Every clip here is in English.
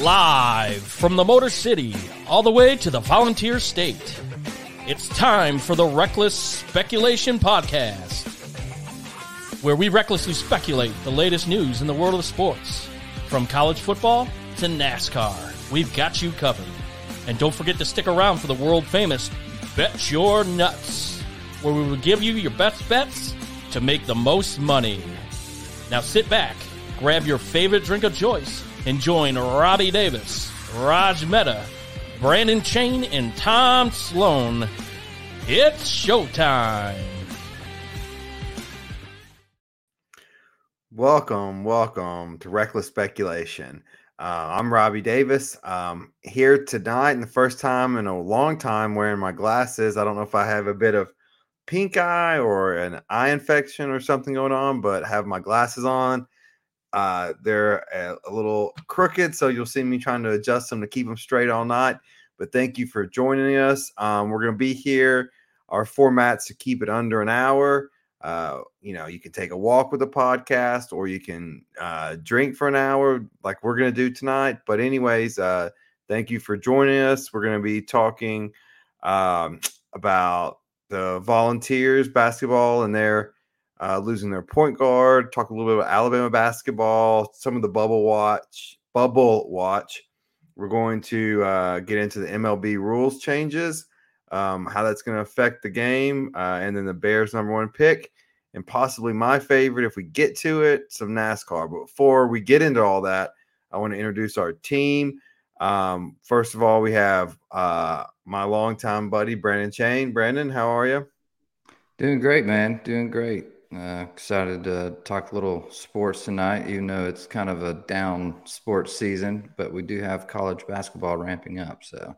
Live from the Motor City, all the way to the Volunteer State, it's time for the Reckless Speculation Podcast, where we recklessly speculate the latest news in the world of sports. From college football to NASCAR, we've got you covered. And don't forget to stick around for the world-famous Bet Your Nuts, where we will give you your best bets to make the most money. Now sit back, grab your favorite drink of choice, and join Robbie Davis, Raj Mehta, Brandon Chain, and Tom Sloan. It's showtime. Welcome to Reckless Speculation. I'm Robbie Davis. Here tonight, and the first time in a long time wearing my glasses. I don't know if I have a bit of pink eye or an eye infection or something going on, but have my glasses on. They're a little crooked, so you'll see me trying to adjust them to keep them straight all night. But thank you for joining us. We're going to be here. Our format's to keep it under an hour. You can take a walk with the podcast, or you can drink for an hour like we're going to do tonight. But anyways, thank you for joining us. We're going to be talking about the Volunteers basketball and their losing their point guard, talk a little bit about Alabama basketball, some of the bubble watch. We're going to get into the MLB rules changes, how that's going to affect the game, and then the Bears' number one pick, and possibly my favorite, if we get to it, some NASCAR. But before we get into all that, I want to introduce our team. First of all, we have my longtime buddy, Brandon Chain. Brandon, how are you? Doing great, man. Doing great. Excited to talk a little sports tonight, even though it's kind of a down sports season, but we do have college basketball ramping up. So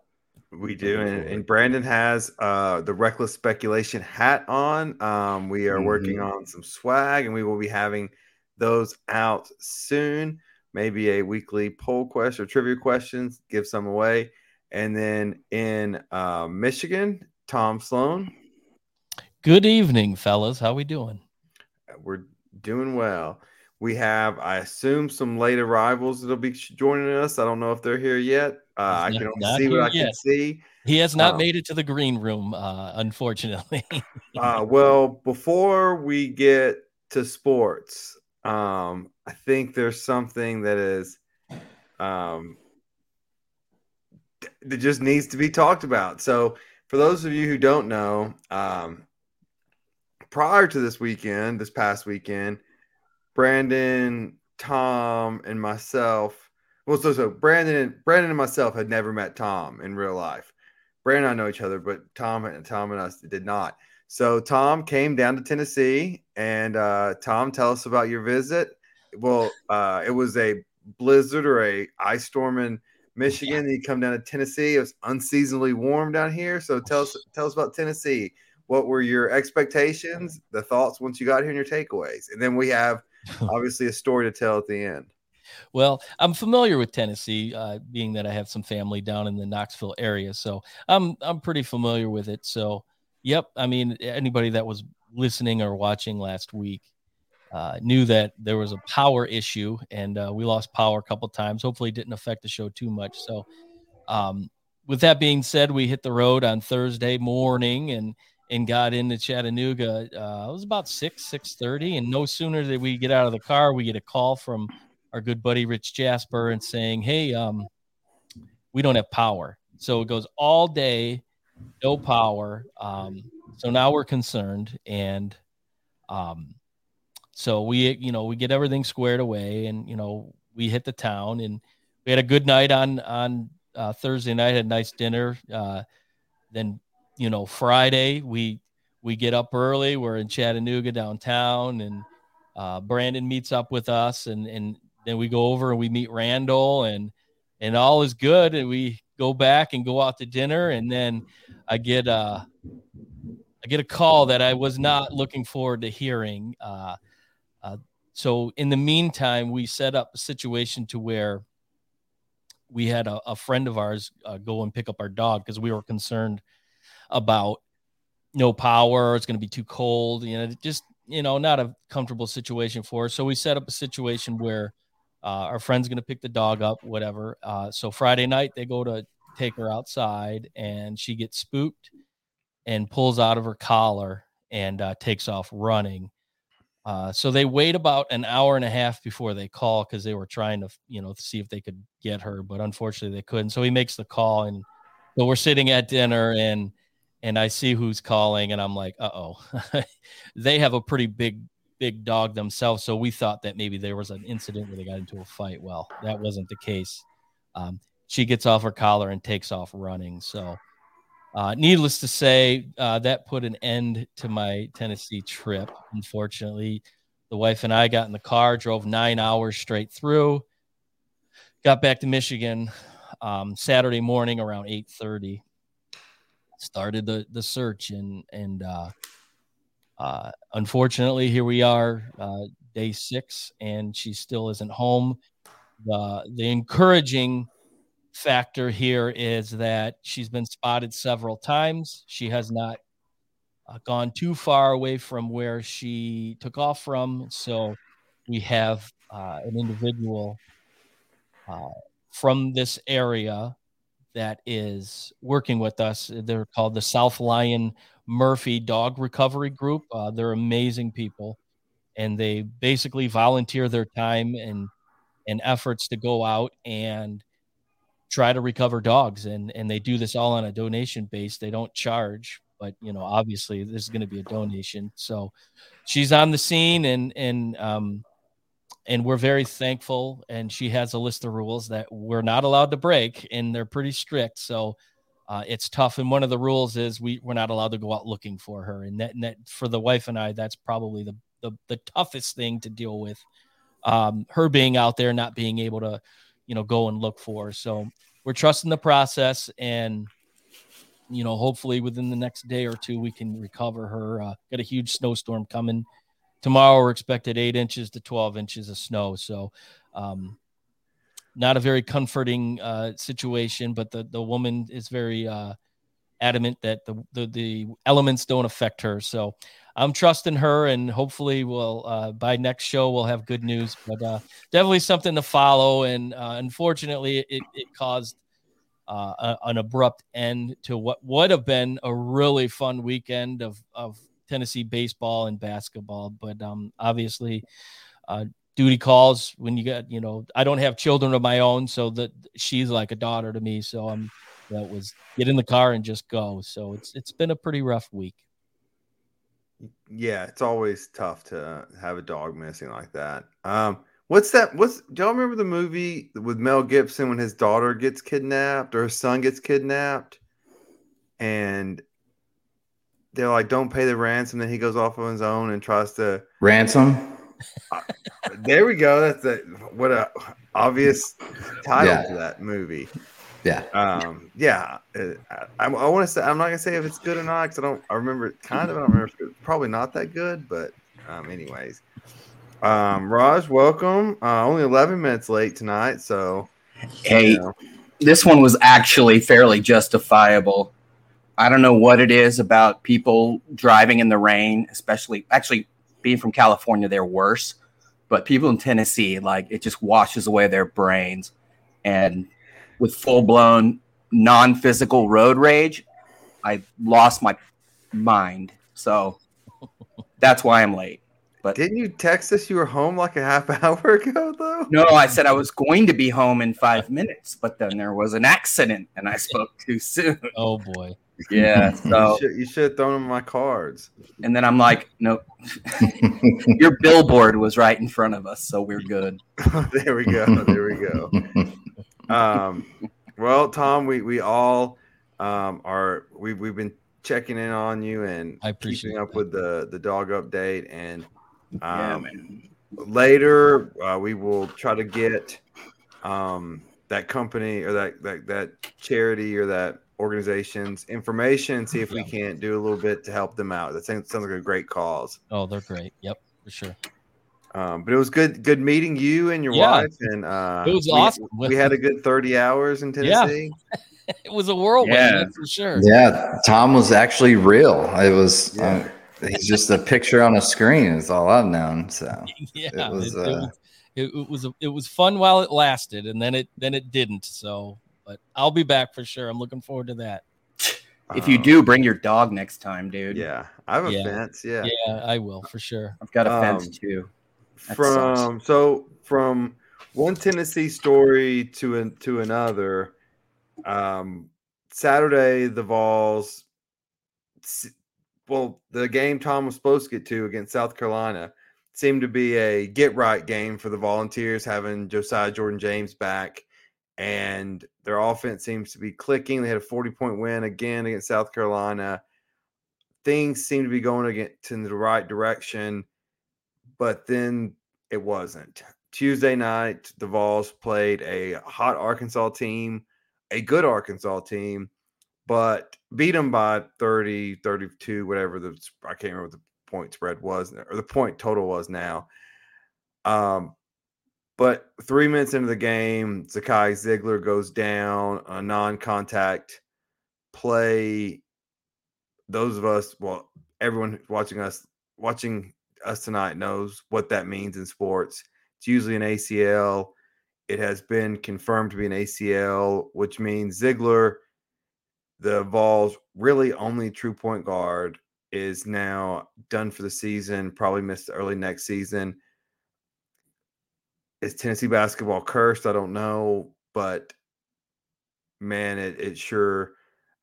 we do. And Brandon has the Reckless Speculation hat on. We are working on some swag, and we will be having those out soon. Maybe a weekly poll question or trivia questions, give some away. And then in Michigan, Tom Sloan. Good evening, fellas. How we doing? We're doing well. We have, I assume, some late arrivals that'll be joining us. I don't know if they're here yet. I can only see what I can see. He has not made it to the green room, unfortunately. Well, before we get to sports, I think there's something that is that just needs to be talked about. So for those of you who don't know, prior to this past weekend, Brandon, Tom, and myself – well, so Brandon and myself had never met Tom in real life. Brandon and I know each other, but Tom and us did not. So Tom came down to Tennessee, and Tom, tell us about your visit. Well, it was a blizzard or a ice storm in Michigan. Yeah. Then you come down to Tennessee. It was unseasonably warm down here. So tell us about Tennessee. What were your expectations, the thoughts once you got here, and your takeaways? And then we have obviously a story to tell at the end. Well, I'm familiar with Tennessee, being that I have some family down in the Knoxville area. So I'm pretty familiar with it. So, yep. I mean, anybody that was listening or watching last week knew that there was a power issue, and we lost power a couple of times. Hopefully it didn't affect the show too much. So with that being said, we hit the road on Thursday morning and got into Chattanooga. It was about 6:30, and no sooner did we get out of the car, we get a call from our good buddy Rich Jasper and saying, hey, we don't have power. So it goes all day, no power. So now we're concerned, and so we get everything squared away, and we hit the town, and we had a good night on Thursday night. Had a nice dinner. Then Friday we get up early. We're in Chattanooga downtown, and Brandon meets up with us, and then we go over and we meet Randall, and all is good, and we go back and go out to dinner, and then I get a call that I was not looking forward to hearing. So in the meantime, we set up a situation to where we had a friend of ours go and pick up our dog, because we were concerned about no power. It's going to be too cold. Just, not a comfortable situation for us. So we set up a situation where Our friend's going to pick the dog up, whatever. So Friday night, they go to take her outside, and she gets spooked and pulls out of her collar and takes off running. So they wait about an hour and a half before they call because they were trying to, see if they could get her, but unfortunately they couldn't. So he makes the call, and so we're sitting at dinner, and I see who's calling, and I'm like, they have a pretty big dog themselves. So we thought that maybe there was an incident where they got into a fight. Well, that wasn't the case. She gets off her collar and takes off running. So needless to say, that put an end to my Tennessee trip. Unfortunately, the wife and I got in the car, drove 9 hours straight through, got back to Michigan Saturday morning around 8:30, started the search, and unfortunately, here we are, day 6, and she still isn't home. The encouraging factor here is that she's been spotted several times. She has not gone too far away from where she took off from. So we have an individual from this area that is working with us. They're called the South Lyon Murphy Dog Recovery Group. They're amazing people, and they basically volunteer their time and efforts to go out and try to recover dogs. And they do this all on a donation base. They don't charge, but obviously this is going to be a donation. So she's on the scene, and we're very thankful. And she has a list of rules that we're not allowed to break, and they're pretty strict. So it's tough. And one of the rules is we're not allowed to go out looking for her. And that for the wife and I, that's probably the toughest thing to deal with, her being out there, not being able to, go and look for her. So we're trusting the process, and, hopefully within the next day or two, we can recover her. Got a huge snowstorm coming tomorrow. We're expected 8 inches to 12 inches of snow. So, not a very comforting situation, but the woman is very adamant that the elements don't affect her. So I'm trusting her, and hopefully we'll by next show we'll have good news. But definitely something to follow, and unfortunately it caused an abrupt end to what would have been a really fun weekend of Tennessee baseball and basketball. But obviously duty calls when you got, I don't have children of my own, so that she's like a daughter to me. So that was get in the car and just go. So it's been a pretty rough week. Yeah. It's always tough to have a dog missing like that. Do y'all remember the movie with Mel Gibson when his daughter gets kidnapped or his son gets kidnapped, and they're like, don't pay the ransom. Then he goes off on his own and tries to ransom. There we go. That's what a obvious title to that movie. Yeah. I want to say, I'm not gonna say if it's good or not, because I remember it kind of. I don't remember. It's probably not that good, but anyways. Raj, welcome. Only 11 minutes late tonight, so. Hey, this one was actually fairly justifiable. I don't know what it is about people driving in the rain, especially being from California, they're worse, but people in Tennessee, it just washes away their brains. And with full-blown non-physical road rage, I lost my mind. So that's why I'm late. But didn't you text us you were home a half hour ago, though? No, I said I was going to be home in 5 minutes, but then there was an accident, and I spoke too soon. Oh, boy. Yeah, so you should have thrown them my cards. And then I'm like, nope. Your billboard was right in front of us, so we're good. There we go. Well, Tom, we all are. We've been checking in on you and keeping up with the dog update. And later we will try to get that company or that charity or that organization's information and see if we can't do a little bit to help them out. That sounds like a great cause. Oh, they're great. Yep, for sure. But it was good meeting you and your wife, and it was awesome. We had a good 30 hours in Tennessee. It was a whirlwind, that's for sure. Yeah, Tom was actually real. It was He's just a picture on a screen is all I've known. So yeah, it was fun while it lasted, and then it didn't. So, but I'll be back for sure. I'm looking forward to that. If you do, bring your dog next time, dude. Yeah, I have a fence. Yeah, yeah, I will for sure. I've got a fence too. That sucks. So from one Tennessee story to another, Saturday the Vols. Well, the game Tom was supposed to get to against South Carolina seemed to be a get-right game for the Volunteers, having Josiah Jordan-James back, and their offense seems to be clicking. They had a 40-point win again against South Carolina. Things seem to be going in the right direction, but then it wasn't. Tuesday night, the Vols played a hot Arkansas team, a good Arkansas team, but beat them by 30, 32, whatever I can't remember what the point spread was, or the point total was now. But 3 minutes into the game, Zakai Ziegler goes down on a non-contact play. Those of us, well, everyone watching us tonight knows what that means in sports. It's usually an ACL. It has been confirmed to be an ACL, which means Ziegler, the Vols' really only true point guard, is now done for the season, probably missed early next season. Is Tennessee basketball cursed? I don't know, but, man, it sure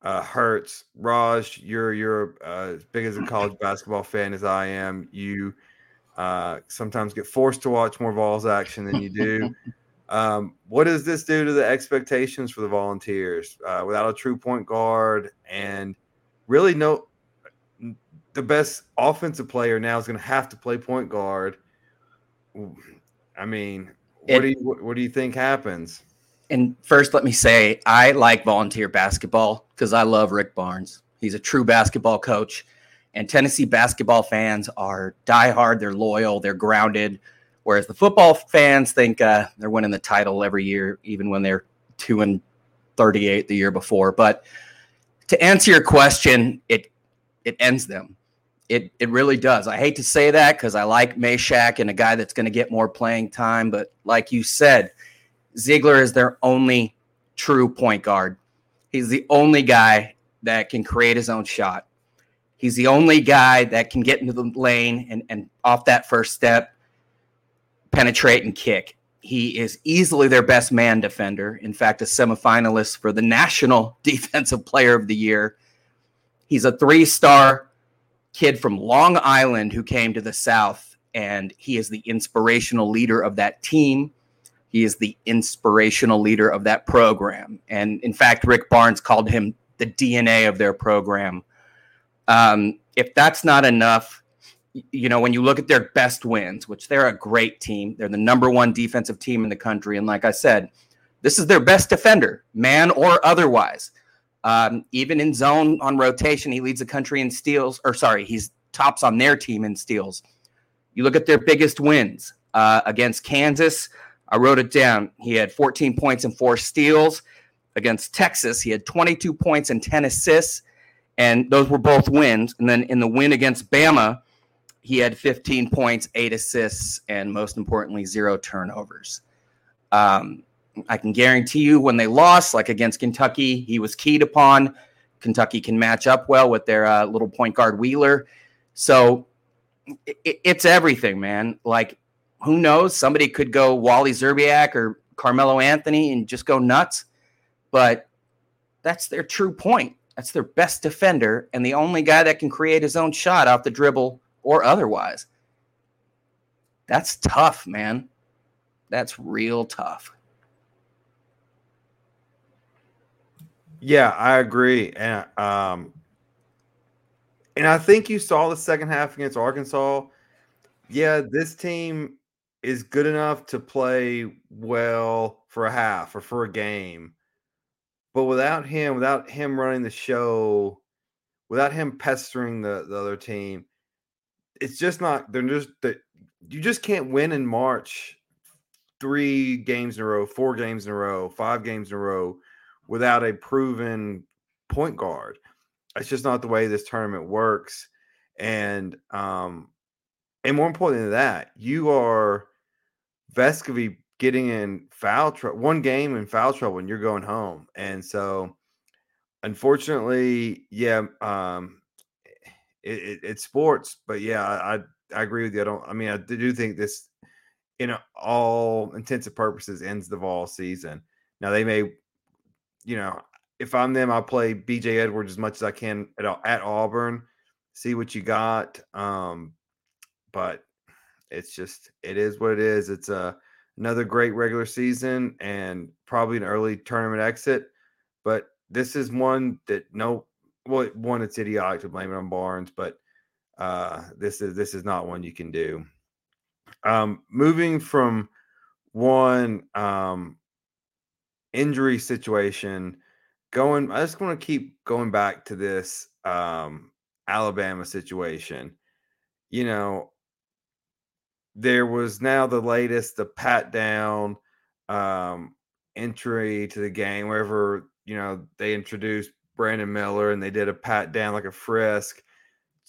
hurts. Raj, you're as big as a college basketball fan as I am. You sometimes get forced to watch more Vols action than you do. What does this do to the expectations for the Volunteers without a true point guard and really the best offensive player now is going to have to play point guard? I mean, what do you think happens? And first, let me say, I like Volunteer basketball because I love Rick Barnes. He's a true basketball coach, and Tennessee basketball fans are diehard. They're loyal. They're grounded. Whereas the football fans think they're winning the title every year, even when they're 2-38 the year before. But to answer your question, it ends them. It really does. I hate to say that because I like Meshack and a guy that's going to get more playing time. But like you said, Ziegler is their only true point guard. He's the only guy that can create his own shot. He's the only guy that can get into the lane and off that first step, penetrate and kick. He is easily their best man defender. In fact, a semifinalist for the National Defensive Player of the Year. He's a 3-star kid from Long Island who came to the South, and he is the inspirational leader of that team. He is the inspirational leader of that program. And in fact, Rick Barnes called him the DNA of their program. If that's not enough, when you look at their best wins, which they're a great team, they're the #1 defensive team in the country. And like I said, this is their best defender, man or otherwise. Even in zone on rotation, he leads the country in steals, he's tops on their team in steals. You look at their biggest wins against Kansas. I wrote it down. He had 14 points and 4 steals. Against Texas, he had 22 points and 10 assists. And those were both wins. And then in the win against Bama, he had 15 points, 8 assists, and most importantly, 0 turnovers. I can guarantee you when they lost, like against Kentucky, he was keyed upon. Kentucky can match up well with their little point guard Wheeler. So it's everything, man. Like, who knows? Somebody could go Wally Zerbiak or Carmelo Anthony and just go nuts. But that's their true point. That's their best defender and the only guy that can create his own shot off the dribble or otherwise. That's tough, man. That's real tough. Yeah, I agree. And I think you saw the second half against Arkansas. Yeah, this team is good enough to play well for a half or for a game. But without him running the show, without him pestering the other team, it's just not. They're just that you just can't win in March 3 games in a row, 4 games in a row, 5 games in a row without a proven point guard. That's just not the way this tournament works. And more important than that, you are Vescovi getting in foul trouble, one game in foul trouble, and you're going home. And so, unfortunately, it's sports. But yeah, I agree with you. I do think this, in all intents and purposes, ends the Vol season. Now they may, if I'm them, I'll play B.J. Edwards as much as I can at Auburn, see what you got. But it's just, it is what it is. It's another great regular season and probably an early tournament exit. But this is one that it's idiotic to blame it on Barnes, but this is not one you can do. Moving from one injury situation, I just want to keep going back to this Alabama situation. There was now the pat down entry to the game, wherever, they introduced Brandon Miller and they did a pat down, like a frisk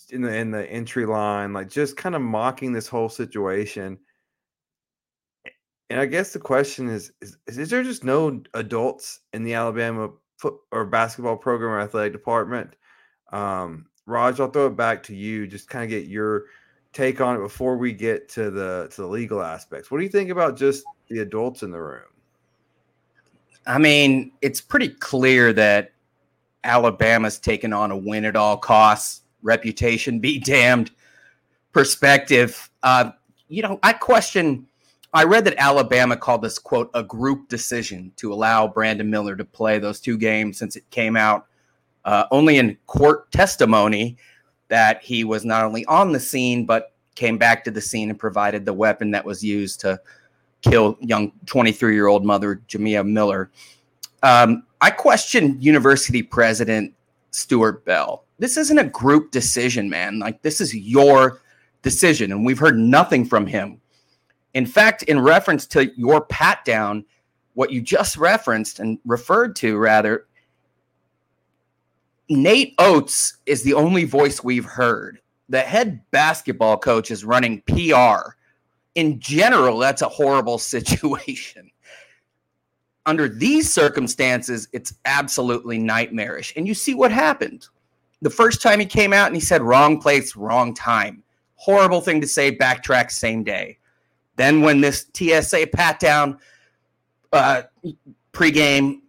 in the entry line, like just kind of mocking this whole situation. And I guess the question is there just no adults in the Alabama basketball program or athletic department? Raj, I'll throw it back to you. Just kind of get your take on it before we get to the legal aspects. What do you think about just the adults in the room? I mean, it's pretty clear that Alabama's taken on a win at all costs, reputation be damned perspective. I read that Alabama called this, quote, a group decision to allow Brandon Miller to play those two games, since it came out only in court testimony that he was not only on the scene, but came back to the scene and provided the weapon that was used to kill young 23-year-old mother Jamia Miller. I questioned University President Stuart Bell. This isn't a group decision, man. Like, this is your decision, and we've heard nothing from him. In fact, in reference to your pat down, what you just referenced and referred to, rather, Nate Oates is the only voice we've heard. The head basketball coach is running PR. In general, that's a horrible situation. Under these circumstances, it's absolutely nightmarish. And you see what happened. The first time he came out and he said, wrong place, wrong time. Horrible thing to say, backtrack, same day. Then when this TSA pat-down pregame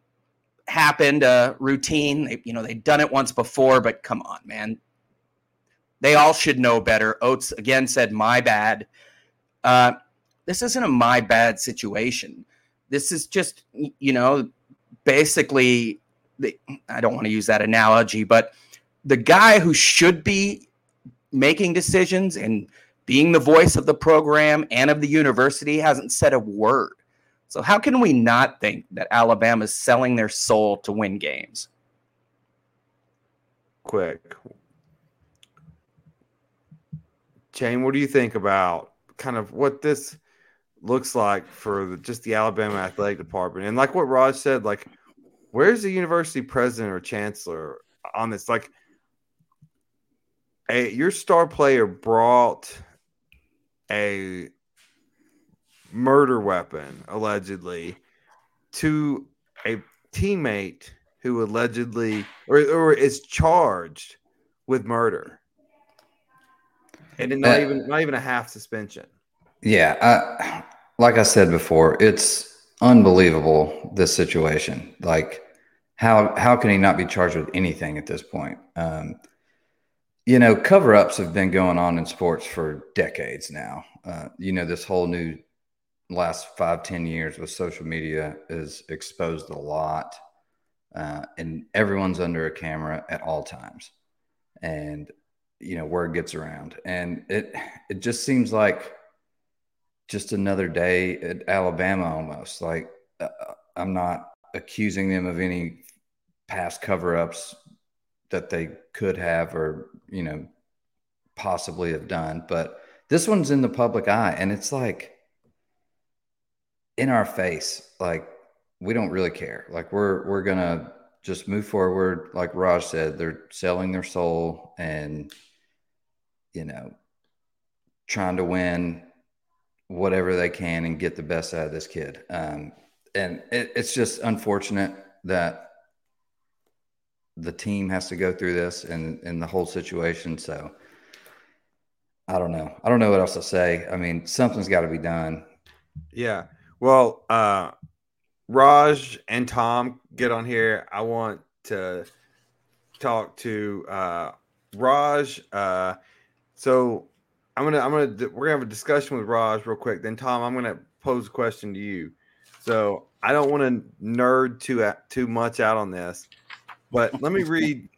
happened, routine, they'd done it once before, but come on, man. They all should know better. Oates, again, said, my bad. This isn't a my bad situation. This is just, basically, I don't want to use that analogy, but the guy who should be making decisions and being the voice of the program and of the university hasn't said a word. So how can we not think that Alabama's selling their soul to win games? Quick. Jane, what do you think about kind of what this looks like for just the Alabama athletic department? And like what Raj said, like, where's the university president or chancellor on this? Like, your star player brought a murder weapon, allegedly, to a teammate who allegedly or is charged with murder, and not even a half suspension. Yeah, like I said before, it's unbelievable, this situation. Like, how can he not be charged with anything at this point? Cover-ups have been going on in sports for decades now. This whole new last 5-10 years with social media is exposed a lot, and everyone's under a camera at all times. And, word gets around. And it just seems like just another day at Alabama almost. Like, I'm not accusing them of any past cover-ups that they could have or, possibly have done. But this one's in the public eye, and it's like in our face. Like, we don't really care. Like, we're going to just move forward. Like Raj said, they're selling their soul, and you know, trying to win whatever they can and get the best out of this kid. And it's just unfortunate that the team has to go through this and the whole situation. So I don't know. I don't know what else to say. I mean, something's got to be done. Yeah. Well, Raj and Tom, get on here. I want to talk to Raj. So we're gonna have a discussion with Raj real quick. Then Tom, I'm gonna pose a question to you. So I don't want to nerd too much out on this, but let me read.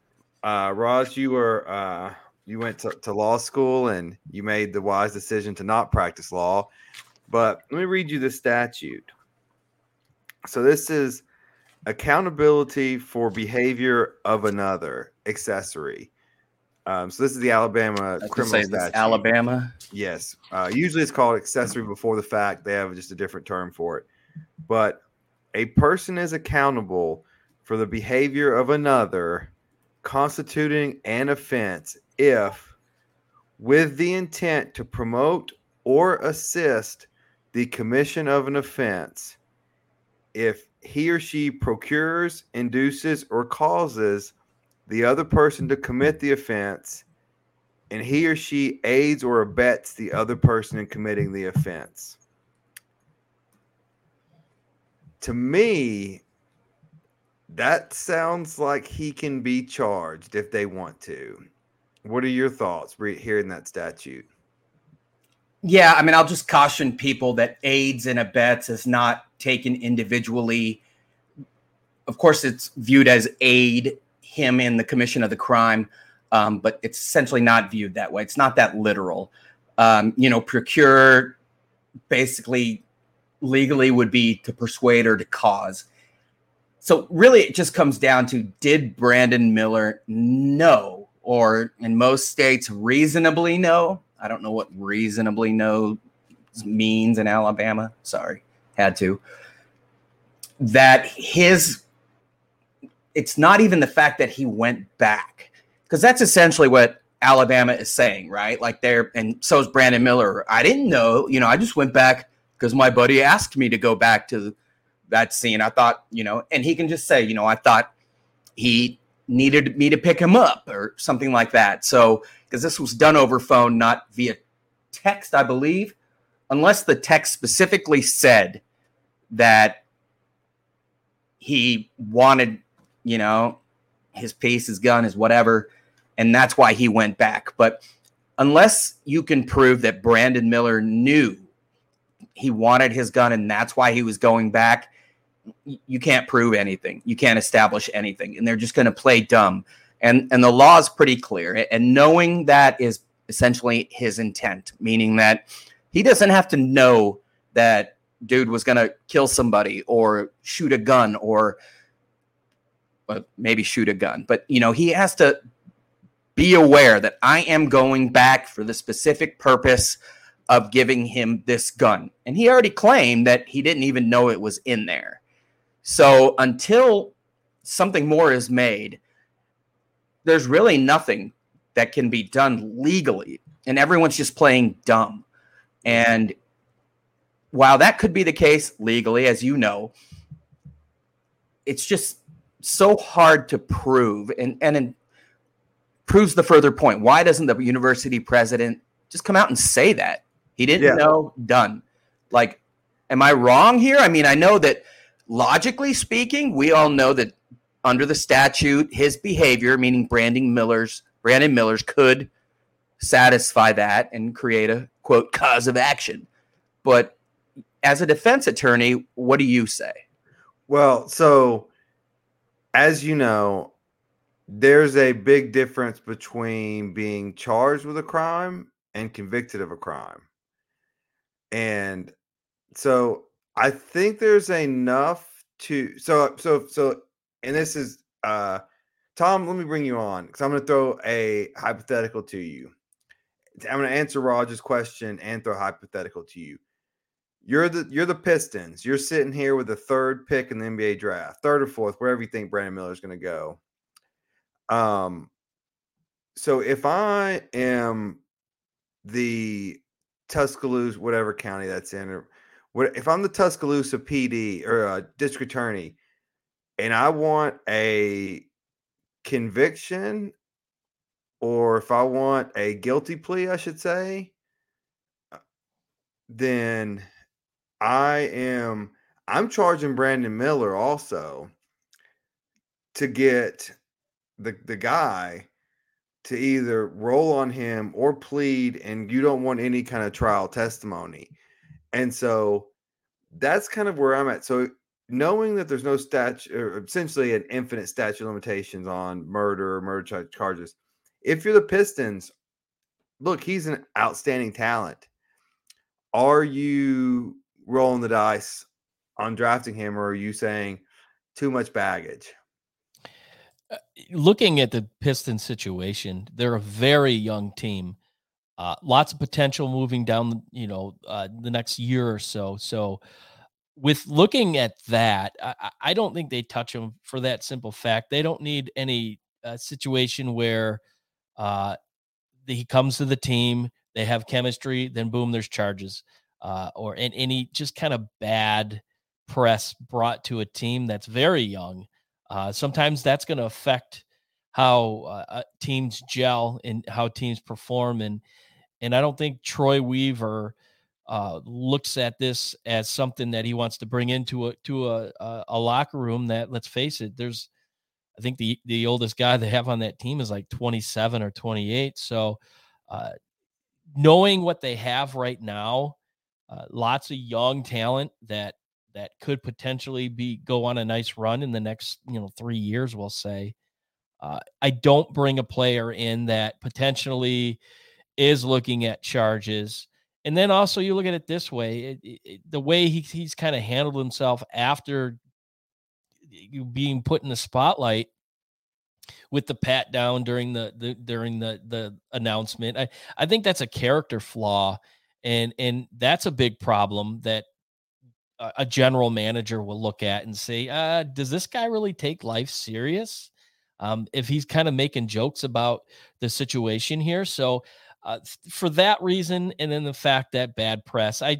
Raj, you went to law school and you made the wise decision to not practice law. But let me read you the statute. So this is accountability for behavior of another accessory. So this is the Alabama criminal statute. Alabama? Yes. Usually it's called accessory before the fact. They have just a different term for it. But a person is accountable for the behavior of another constituting an offense if, with the intent to promote or assist the commission of an offense, if he or she procures, induces, or causes the other person to commit the offense, and he or she aids or abets the other person in committing the offense. To me, that sounds like he can be charged if they want to. What are your thoughts hearing that statute? Yeah, I mean, I'll just caution people that aids and abets is not taken individually. Of course, it's viewed as aid him in the commission of the crime, but it's essentially not viewed that way. It's not that literal. Procure basically legally would be to persuade or to cause. So really it just comes down to, did Brandon Miller know, or in most states reasonably know? I don't know what reasonably know means in Alabama. Sorry, had to. It's not even the fact that he went back, because that's essentially what Alabama is saying, right? Like and so is Brandon Miller. I didn't know, I just went back because my buddy asked me to go back to that scene. I thought, and he can just say, I thought he needed me to pick him up or something like that. So, because this was done over phone, not via text, I believe, unless the text specifically said that he wanted, his piece, his gun, his whatever, and that's why he went back. But unless you can prove that Brandon Miller knew he wanted his gun and that's why he was going back, you can't prove anything. You can't establish anything, and they're just going to play dumb. And the law is pretty clear. And knowing that is essentially his intent, meaning that he doesn't have to know that dude was going to kill somebody or shoot a gun or maybe shoot a gun. But, he has to be aware that I am going back for the specific purpose of giving him this gun. And he already claimed that he didn't even know it was in there. So until something more is made, there's really nothing that can be done legally, and everyone's just playing dumb. And while that could be the case legally, as you know, it's just so hard to prove, and proves the further point. Why doesn't the university president just come out and say that he didn't know? Done. Like, am I wrong here? I mean, I know that logically speaking, we all know that under the statute, his behavior, meaning Brandon Miller's, could satisfy that and create a, quote, cause of action. But as a defense attorney, what do you say? Well, so as you know, there's a big difference between being charged with a crime and convicted of a crime. And so I think there's enough to so. And this is, Tom, let me bring you on, because I'm going to throw a hypothetical to you. I'm going to answer Roger's question and throw a hypothetical to you. You're the Pistons. You're sitting here with the third pick in the NBA draft, third or fourth, wherever you think Brandon Miller is going to go. So if I am the Tuscaloosa, whatever county that's in, or what, if I'm the Tuscaloosa PD or district attorney and I want a conviction, or if I want a guilty plea, I should say, then I'm charging Brandon Miller also to get the guy to either roll on him or plead, and you don't want any kind of trial testimony. And so that's kind of where I'm at. So knowing that there's no statute, or essentially an infinite statute of limitations on murder or murder charges, if you're the Pistons, look, he's an outstanding talent. Are you rolling the dice on drafting him, or are you saying too much baggage? Looking at the Pistons situation, they're a very young team. Lots of potential moving down, the next year or so. So with looking at that, I don't think they touch him for that simple fact. They don't need any situation where he comes to the team, they have chemistry, then boom, there's charges. Or any just kind of bad press brought to a team that's very young. Sometimes that's going to affect how teams gel and how teams perform. And I don't think Troy Weaver looks at this as something that he wants to bring into a locker room that, let's face it, I think the oldest guy they have on that team is like 27 or 28. So knowing what they have right now, lots of young talent that could potentially go on a nice run in the next 3 years, we'll say. I don't bring a player in that potentially is looking at charges. And then also you look at it this way, the way he's kind of handled himself after being put in the spotlight with the pat down during the announcement. I think that's a character flaw. And that's a big problem that a general manager will look at and say, does this guy really take life serious? If he's kind of making jokes about the situation here. So for that reason, and then the fact that bad press, I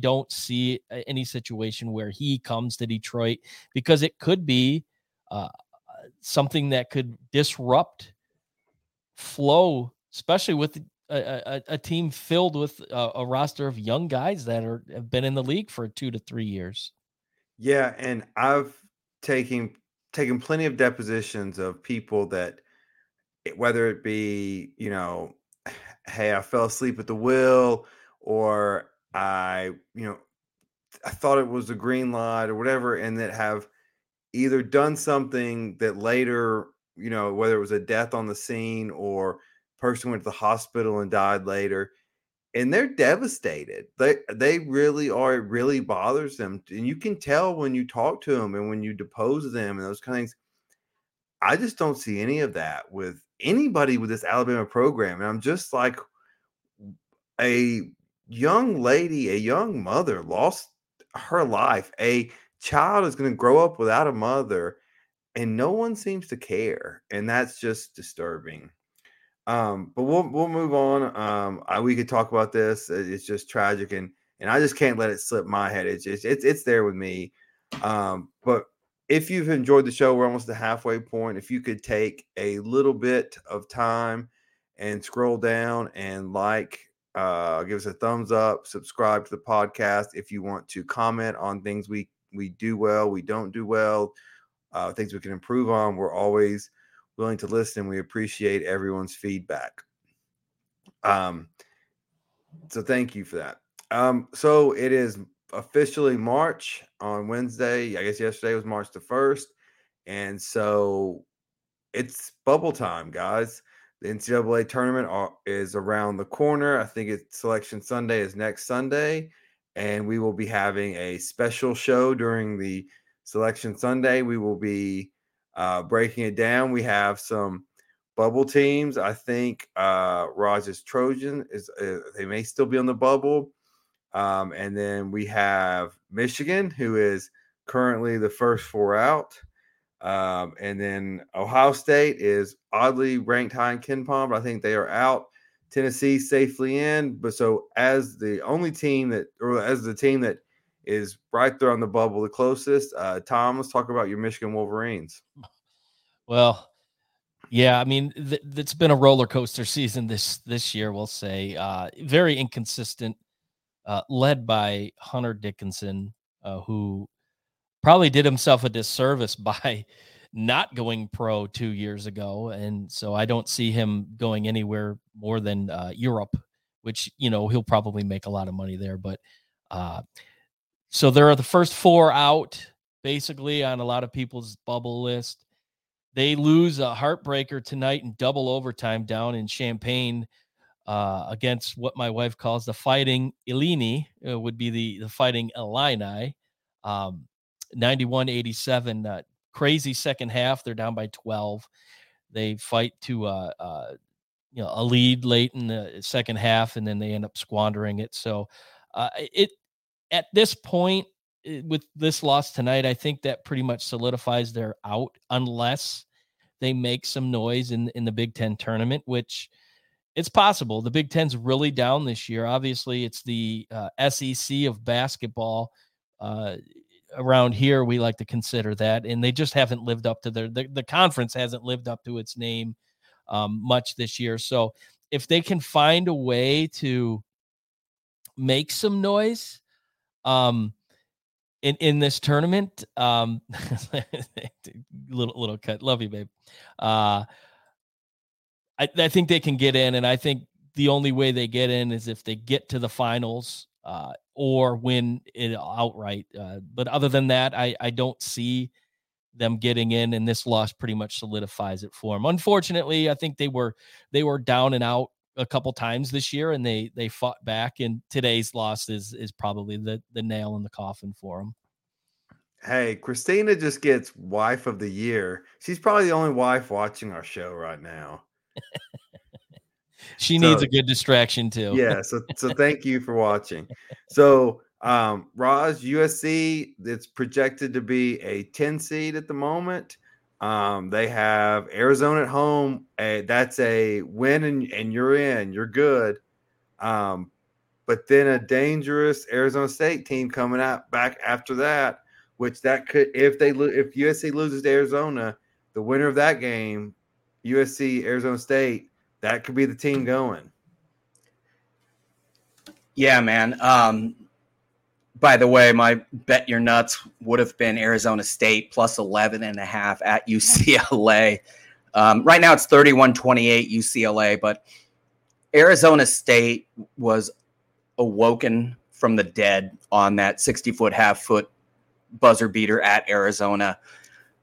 don't see any situation where he comes to Detroit, because it could be something that could disrupt flow, especially with a team filled with a roster of young guys that have been in the league for 2 to 3 years. Yeah, and I've taken plenty of depositions of people that, whether it be, hey, I fell asleep at the wheel, or I thought it was a green light or whatever, and that have either done something that later, whether it was a death on the scene or person went to the hospital and died later, and they're devastated. They really are. It really bothers them, and you can tell when you talk to them and when you depose them and those kind of things. I just don't see any of that with anybody with this Alabama program, and I'm just like, a young lady, a young mother lost her life. A child is going to grow up without a mother, and no one seems to care, and that's just disturbing. But we'll move on. We could talk about this. It's just tragic, and I just can't let it slip my head. It's there with me. But if you've enjoyed the show, we're almost at the halfway point. If you could take a little bit of time and scroll down and give us a thumbs up, subscribe to the podcast. If you want to comment on things we do well, we don't do well, things we can improve on, we're always willing to listen. We appreciate everyone's feedback. So thank you for that. So it is officially March on Wednesday. I guess yesterday was March the 1st. And so it's bubble time, guys. The NCAA tournament is around the corner. I think Selection Sunday is next Sunday. And we will be having a special show during the Selection Sunday. We will be breaking it down. We have some bubble teams. I think Raj's Trojan they may still be on the bubble. And then we have Michigan, who is currently the first four out. And then Ohio State is oddly ranked high in Ken Palm, but I think they are out. Tennessee safely in. But so as the only team that, or as the team that is right there on the bubble, the closest, Tom, let's talk about your Michigan Wolverines. Well, yeah, I mean, it's been a roller coaster season this year, we'll say. Very inconsistent, led by Hunter Dickinson, who probably did himself a disservice by not going pro 2 years ago. And so I don't see him going anywhere more than Europe, which, you know, he'll probably make a lot of money there. But so there are the first four out, basically, on a lot of people's bubble list. They lose a heartbreaker tonight in double overtime down in Champaign against what my wife calls the Fighting Illini, would be the Fighting Illini. 91-87, crazy second half. They're down by 12. They fight to a lead late in the second half, and then they end up squandering it. So at this point, with this loss tonight, I think that pretty much solidifies their out, unless they make some noise in the Big Ten tournament, which it's possible. The Big Ten's really down this year. Obviously, it's the SEC of basketball. Around here, we like to consider that, and they just haven't lived up to the conference hasn't lived up to its name much this year. So if they can find a way to make some noise in this tournament, little cut, love you, babe. I think they can get in, and I think the only way they get in is if they get to the finals, or win it outright. But other than that, I don't see them getting in, and this loss pretty much solidifies it for them. Unfortunately, I think they were down and out a couple times this year, and they fought back, and today's loss is probably the nail in the coffin for them. Hey, Christina just gets wife of the year. She's probably the only wife watching our show right now. She needs a good distraction too. Yeah. So thank you for watching. So, Roz, USC, it's projected to be a 10 seed at the moment. They have Arizona at home. That's a win and you're in, you're good. But then a dangerous Arizona State team coming out back after that, which that could, if USC loses to Arizona, the winner of that game, USC, Arizona State, that could be the team going. Yeah, man. By the way, my bet your nuts would have been Arizona State plus 11.5 at UCLA. Right now it's 31-28 UCLA, but Arizona State was awoken from the dead on that 60-foot, half-foot buzzer beater at Arizona.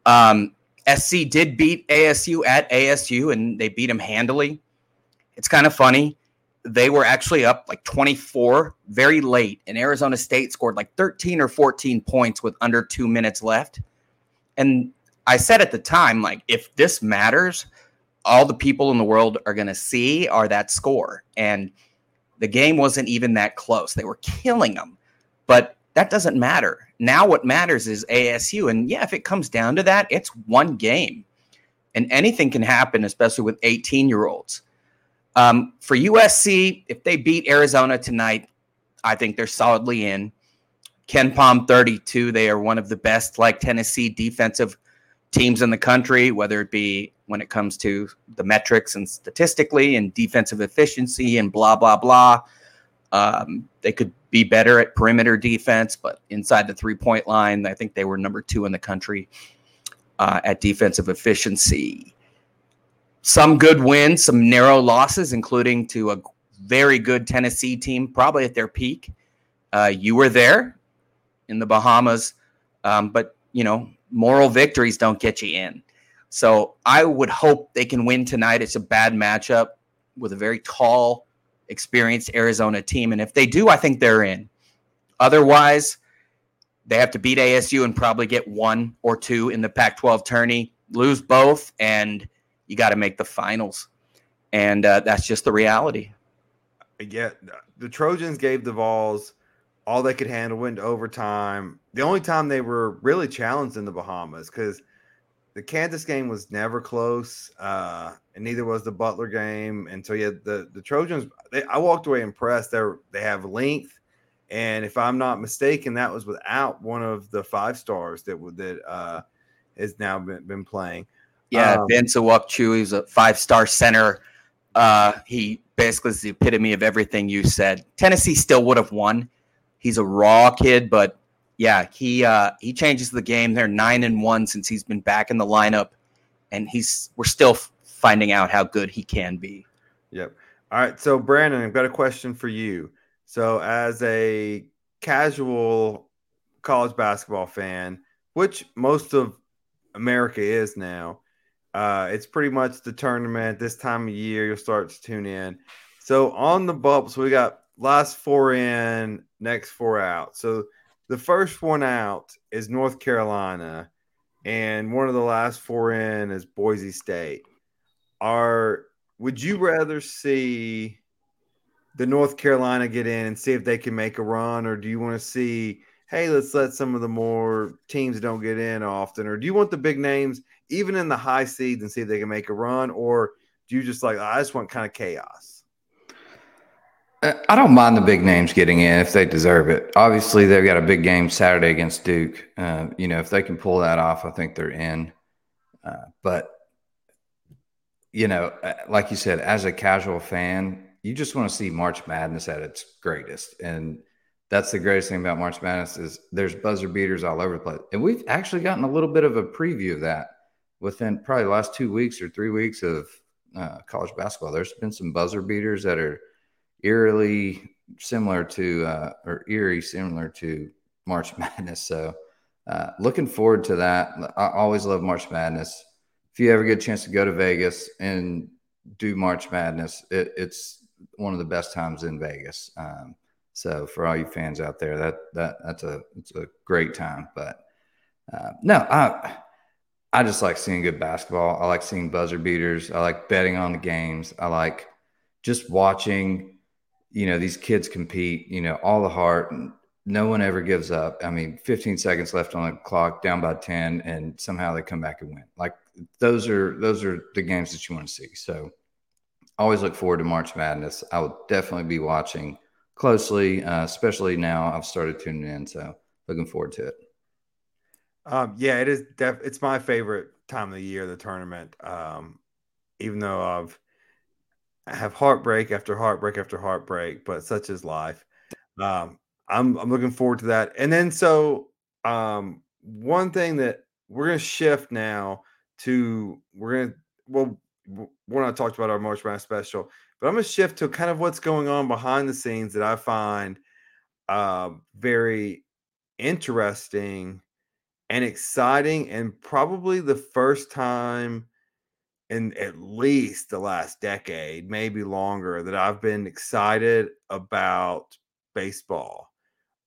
SC did beat ASU at ASU, and they beat them handily. It's kind of funny. They were actually up like 24 very late, and Arizona State scored like 13 or 14 points with under 2 minutes left. And I said at the time, like, if this matters, all the people in the world are going to see are that score. And the game wasn't even that close. They were killing them. But that doesn't matter. Now what matters is ASU. And, yeah, if it comes down to that, it's one game. And anything can happen, especially with 18-year-olds. For USC, if they beat Arizona tonight, I think they're solidly in. Ken Palm 32, they are one of the best, like Tennessee, defensive teams in the country, whether it be when it comes to the metrics and statistically and defensive efficiency and blah, blah, blah. They could be better at perimeter defense, but inside the three-point line, I think they were number 2 in the country at defensive efficiency. Some good wins, some narrow losses, including to a very good Tennessee team, probably at their peak. You were there in the Bahamas, but, you know, moral victories don't get you in. So I would hope they can win tonight. It's a bad matchup with a very tall, experienced Arizona team, and if they do, I think they're in. Otherwise, they have to beat ASU and probably get 1 or 2 in the Pac-12 tourney, lose both, and you got to make the finals. And that's just the reality. Yeah, the Trojans gave the Vols all they could handle, went to overtime. The only time they were really challenged in the Bahamas, because the Kansas game was never close, and neither was the Butler game. And so, yeah, the Trojans, I walked away impressed. They have length, and if I'm not mistaken, that was without one of the five stars that has now been playing. Yeah, Vince Owuakchu, he's a five-star center. He basically is the epitome of everything you said. Tennessee still would have won. He's a raw kid, but yeah, he changes the game. They're 9-1 since he's been back in the lineup, and we're still finding out how good he can be. Yep. All right, so Brandon, I've got a question for you. So as a casual college basketball fan, which most of America is now, it's pretty much the tournament. This time of year, you'll start to tune in. So on the bubble, so we got last four in, next four out. So the first one out is North Carolina, and one of the last four in is Boise State. Would you rather see the North Carolina get in and see if they can make a run, or do you want to see, hey, let's let some of the more teams that don't get in often, or do you want the big names even in the high seeds and see if they can make a run, or do you just like, I just want kind of chaos? I don't mind the big names getting in if they deserve it. Obviously, they've got a big game Saturday against Duke. If they can pull that off, I think they're in. But, like you said, as a casual fan, you just want to see March Madness at its greatest. And that's the greatest thing about March Madness is there's buzzer beaters all over the place. And we've actually gotten a little bit of a preview of that within probably the last 2 weeks or 3 weeks of college basketball. There's been some buzzer beaters that are eerie similar to March Madness. So looking forward to that. I always love March Madness. If you ever get a chance to go to Vegas and do March Madness, it's one of the best times in Vegas. So for all you fans out there, that's a great time. But I just like seeing good basketball. I like seeing buzzer beaters. I like betting on the games. I like just watching, these kids compete, all the heart, and no one ever gives up. I mean, 15 seconds left on the clock, down by 10, and somehow they come back and win. Like those are the games that you want to see. So always look forward to March Madness. I will definitely be watching closely, especially now I've started tuning in. So looking forward to it. It is. It's my favorite time of the year, the tournament. Even though I have heartbreak after heartbreak after heartbreak, but such is life. I'm looking forward to that. And then one thing that we're going to shift now to, we're not talked about our March Madness special, but I'm going to shift to kind of what's going on behind the scenes that I find very interesting and exciting, and probably the first time in at least the last decade, maybe longer, that I've been excited about baseball.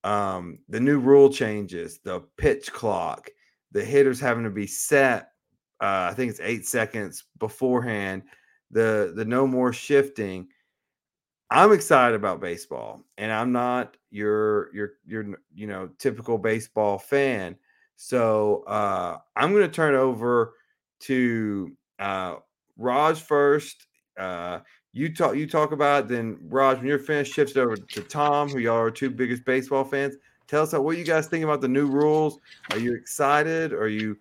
The new rule changes, the pitch clock, the hitters having to be set, I think it's 8 seconds beforehand, the no more shifting. I'm excited about baseball, and I'm not your typical baseball fan. So I'm going to turn over to Raj first. You talk about it, then Raj, when you're finished, shifts over to Tom, who y'all are two biggest baseball fans. Tell us what you guys think about the new rules. Are you excited? Do you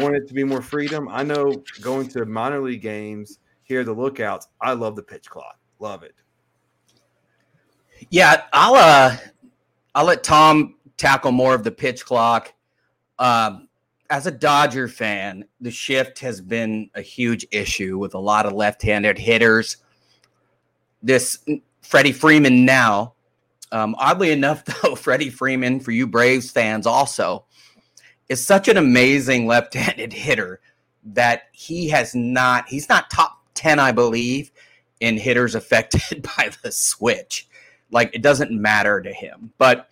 want it to be more freedom? I know going to minor league games here, the Lookouts, I love the pitch clock. Love it. Yeah, I'll let Tom tackle more of the pitch clock. As a Dodger fan, the shift has been a huge issue with a lot of left-handed hitters. This Freddie Freeman now, oddly enough, though, Freddie Freeman, for you Braves fans also, is such an amazing left-handed hitter that he's not top 10, I believe, in hitters affected by the switch. Like, it doesn't matter to him. But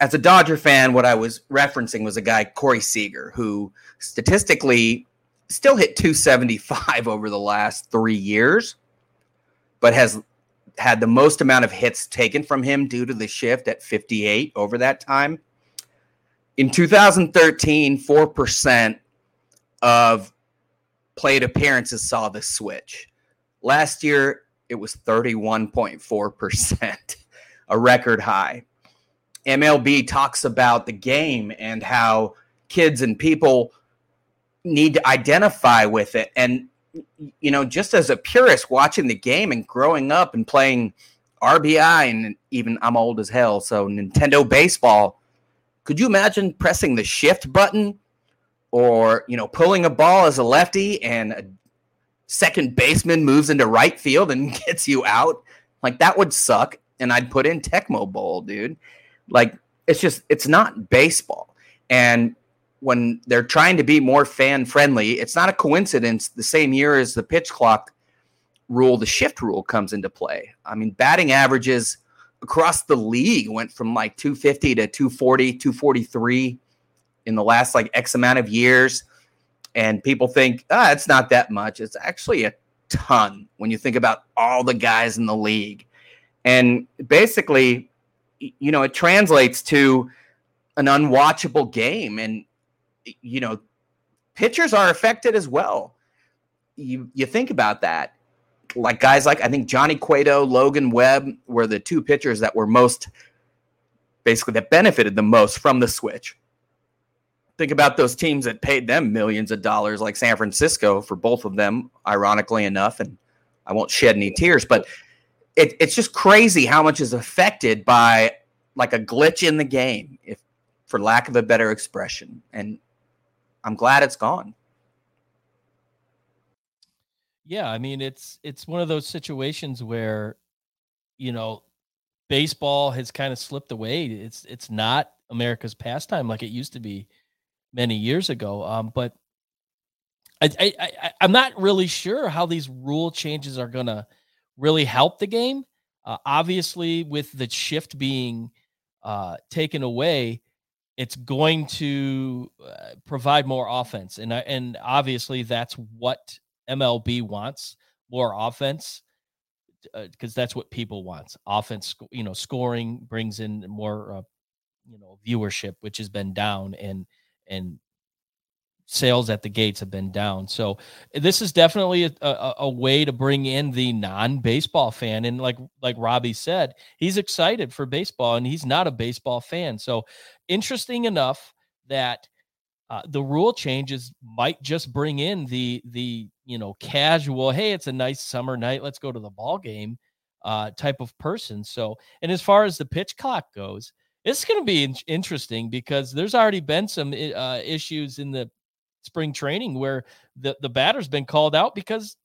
as a Dodger fan, what I was referencing was a guy, Corey Seager, who statistically still hit 275 over the last 3 years, but has had the most amount of hits taken from him due to the shift at 58 over that time. In 2013, 4% of plate appearances saw the switch. Last year, it was 31.4%, a record high. MLB talks about the game and how kids and people need to identify with it. And, you know, just as a purist watching the game and growing up and playing RBI, and even I'm old as hell, so Nintendo baseball, could you imagine pressing the shift button or, you know, pulling a ball as a lefty and a second baseman moves into right field and gets you out? Like, that would suck. And I'd put in Tecmo Bowl, dude. Like, it's just, it's not baseball. And when they're trying to be more fan-friendly, it's not a coincidence the same year as the pitch clock rule, the shift rule comes into play. I mean, batting averages across the league went from like 250 to 240, 243 in the last like X amount of years. And people think, it's not that much. It's actually a ton when you think about all the guys in the league. And basically, you know, it translates to an unwatchable game. And, you know, pitchers are affected as well. You think about that. Like guys like, I think Johnny Cueto, Logan Webb were the two pitchers that were most, basically that benefited the most from the switch. Think about those teams that paid them millions of dollars, like San Francisco for both of them, ironically enough. And I won't shed any tears, but it's just crazy how much is affected by like a glitch in the game, if for lack of a better expression. And I'm glad it's gone. Yeah, I mean, it's one of those situations where, you know, baseball has kind of slipped away. It's not America's pastime like it used to be many years ago. But I'm not really sure how these rule changes are going to really help the game. Obviously, with the shift being taken away, it's going to provide more offense, and obviously that's what MLB wants, more offense, because that's what people want. Offense, you know, scoring brings in more, you know, viewership, which has been down, and sales at the gates have been down. So this is definitely a way to bring in the non-baseball fan. And like Robbie said, he's excited for baseball, and he's not a baseball fan. So interesting enough that the rule changes might just bring in the you know, casual, hey, it's a nice summer night, let's go to the ball game type of person. So, and as far as the pitch clock goes, it's going to be interesting because there's already been some issues in the spring training where the batter's been called out because,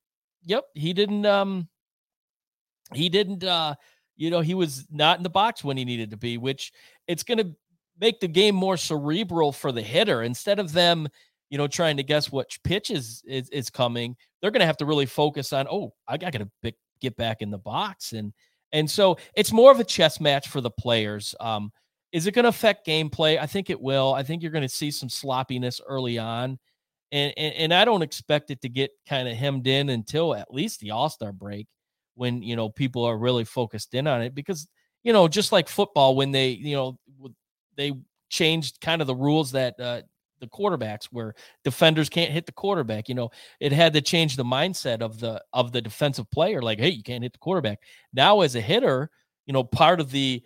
yep, he didn't, you know, he was not in the box when he needed to be, which it's going to make the game more cerebral for the hitter. Instead of them, you know, trying to guess which pitch is coming, they're going to have to really focus on, oh, I got to get back in the box. And so it's more of a chess match for the players. Is it going to affect gameplay? I think it will. I think you're going to see some sloppiness early on. And I don't expect it to get kind of hemmed in until at least the All-Star break when, you know, people are really focused in on it because, you know, just like football, when they, you know, they changed kind of the rules that the quarterbacks, where defenders can't hit the quarterback. You know, it had to change the mindset of the defensive player. Like, hey, you can't hit the quarterback. Now as a hitter, you know, part of the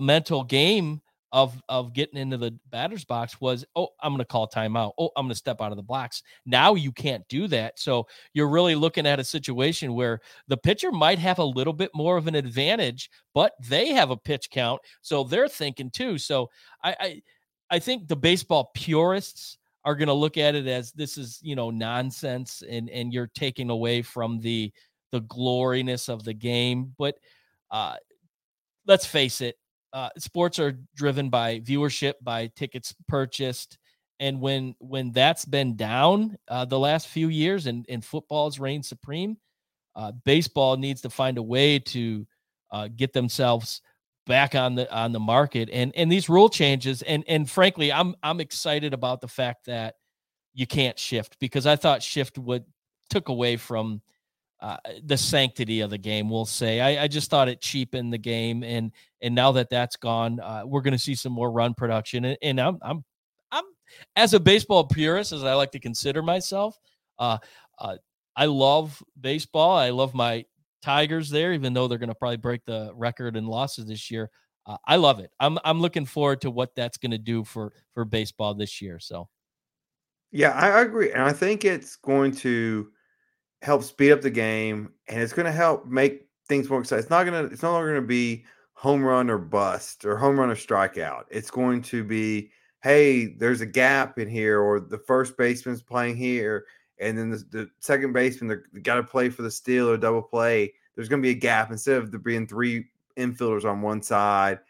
mental game of getting into the batter's box was, oh, I'm going to call timeout. Oh, I'm going to step out of the box. Now you can't do that. So you're really looking at a situation where the pitcher might have a little bit more of an advantage, but they have a pitch count. So they're thinking too. So I think the baseball purists are going to look at it as this is, you know, nonsense and you're taking away from the gloriness of the game. But let's face it. Sports are driven by viewership, by tickets purchased. And when that's been down the last few years and football's reigned supreme, baseball needs to find a way to get themselves back on the market. And these rule changes, and frankly, I'm excited about the fact that you can't shift, because I thought shift took away from the sanctity of the game, we'll say. I just thought it cheapened the game, and now that's gone, we're going to see some more run production, and I'm as a baseball purist, as I like to consider myself, I love baseball. I love my Tigers there, even though they're going to probably break the record in losses this year. I love it. I'm looking forward to what that's going to do for baseball this year. So, yeah, I agree. And I think it's going to help speed up the game, and it's going to help make things more exciting. It's no longer going to be home run or bust or home run or strikeout. It's going to be, hey, there's a gap in here, or the first baseman's playing here, and then the second baseman, they got to play for the steal or double play. There's going to be a gap instead of there being three infielders on one side.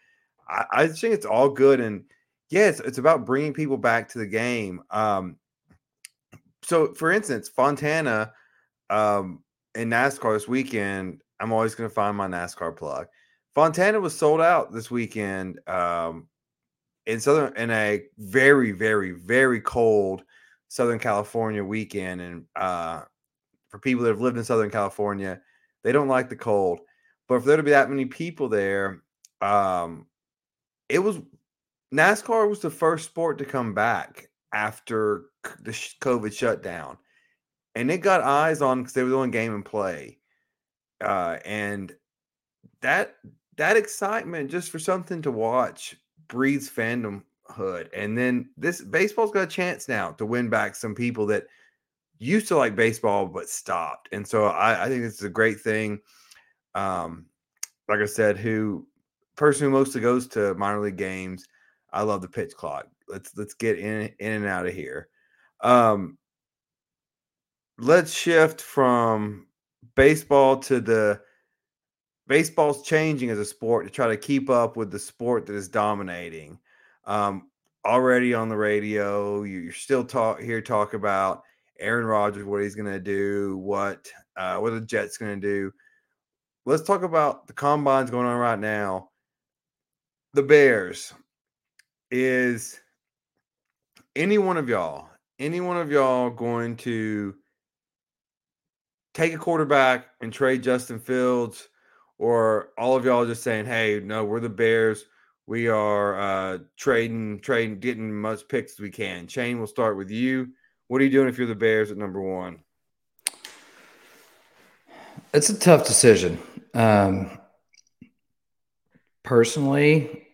I think it's all good. And yes, it's about bringing people back to the game. So for instance, Fontana in NASCAR this weekend, I'm always going to find my NASCAR plug. Fontana was sold out this weekend in a very, very, very cold Southern California weekend. And for people that have lived in Southern California, they don't like the cold. But for there to be that many people there, NASCAR was the first sport to come back after the COVID shutdown. And it got eyes on because they were doing game and play. And that excitement just for something to watch breeds fandomhood. And then this baseball's got a chance now to win back some people that used to like baseball but stopped. And so I think it's a great thing. Like I said, person who mostly goes to minor league games, I love the pitch clock. Let's get in and out of here. Let's shift from baseball to baseball's changing as a sport to try to keep up with the sport that is dominating. Already on the radio, you're still talk about Aaron Rodgers, what he's going to do, what the Jets going to do. Let's talk about the combines going on right now. The Bears. Is any one of y'all going to take a quarterback and trade Justin Fields, or all of y'all just saying, hey, no, we're the Bears. We are trading, getting as much picks as we can. Shane, we'll start with you. What are you doing if you're the Bears at number one? It's a tough decision. Personally,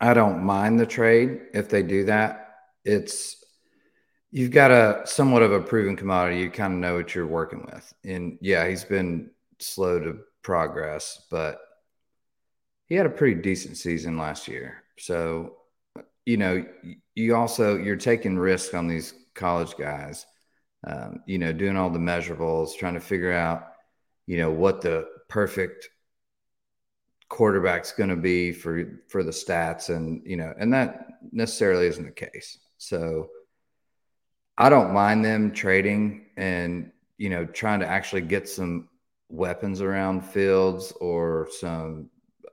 I don't mind the trade if they do that. You've got a somewhat of a proven commodity. You kind of know what you're working with. And yeah, he's been slow to progress, but he had a pretty decent season last year. So, you're taking risks on these college guys, doing all the measurables, trying to figure out, what the perfect quarterback's going to be for the stats, and that necessarily isn't the case. So I don't mind them trading and, trying to actually get some weapons around Fields or some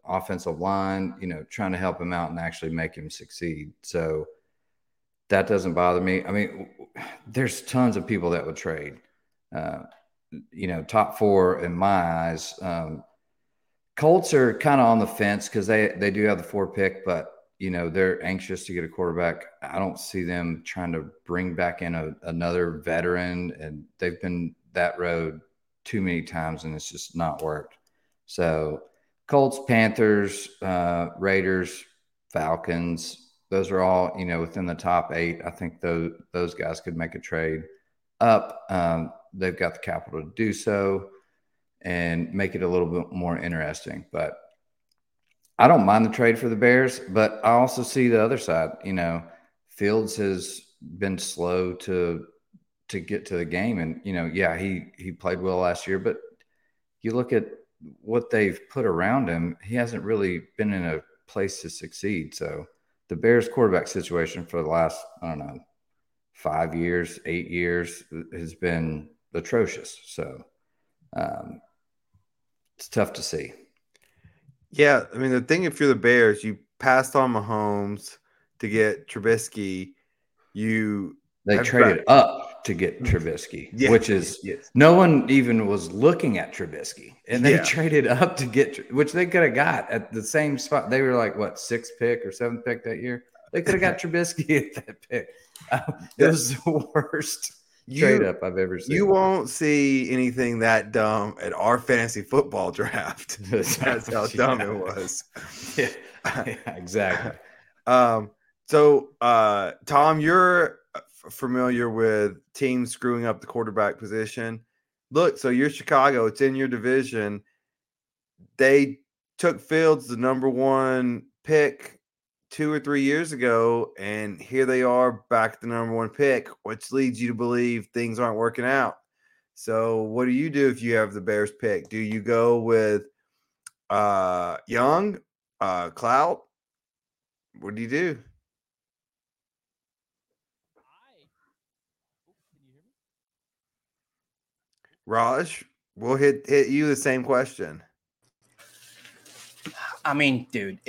offensive line, trying to help him out and actually make him succeed. So that doesn't bother me. I mean, there's tons of people that would trade, top four in my eyes. Colts are kind of on the fence because they do have the 4 pick, but, they're anxious to get a quarterback. I don't see them trying to bring back in another veteran, and they've been that road too many times, and it's just not worked. So Colts, Panthers, Raiders, Falcons, those are all, within the top 8. I think those guys could make a trade up. They've got the capital to do so and make it a little bit more interesting. But I don't mind the trade for the Bears, but I also see the other side. Fields has been slow to get to the game. And, he played well last year, but you look at what they've put around him, he hasn't really been in a place to succeed. So the Bears quarterback situation for the last, 5 years, 8 years has been atrocious. So, it's tough to see. Yeah, I mean, the thing, if you're the Bears, you passed on Mahomes to get Trubisky. They traded up to get Trubisky, yeah, which is no one even was looking at Trubisky. And they traded up to get – which they could have got at the same spot. They were like, 6th pick or 7th pick that year? They could have got Trubisky at that pick. It was the worst trade up I've ever seen. You won't see anything that dumb at our fantasy football draft. That's how dumb it was. Yeah, exactly. So, Tom, you're familiar with teams screwing up the quarterback position. Look, so you're Chicago. It's in your division. They took Fields, the number one pick, 2 or 3 years ago, and here they are back at the number one pick, which leads you to believe things aren't working out. So what do you do if you have the Bears pick? Do you go with Young, Clout? What do you do? Raj, we'll hit you the same question. I mean, dude,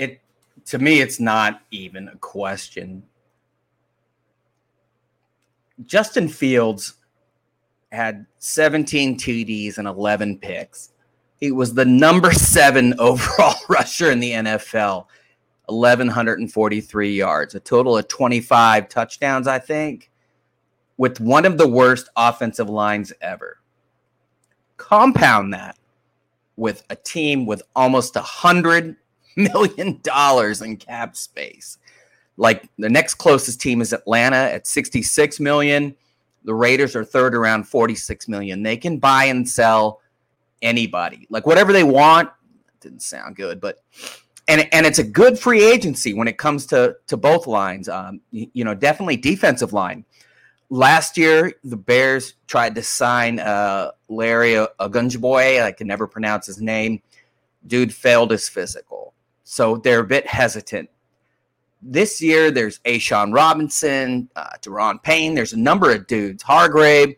to me, it's not even a question. Justin Fields had 17 TDs and 11 picks. He was the number 7 overall rusher in the NFL, 1,143 yards, a total of 25 touchdowns, I think, with one of the worst offensive lines ever. Compound that with a team with almost $100 million in cap space. Like, the next closest team is Atlanta at 66 million. The Raiders are third around 46 million. They can buy and sell anybody, like whatever they want. Didn't sound good, but and it's a good free agency when it comes to both lines. Definitely defensive line. Last year, the Bears tried to sign Larry Ogunjoboy. I can never pronounce his name. Dude failed his physical, so they're a bit hesitant. This year, there's A'Shawn Robinson, Daron Payne. There's a number of dudes. Hargrave,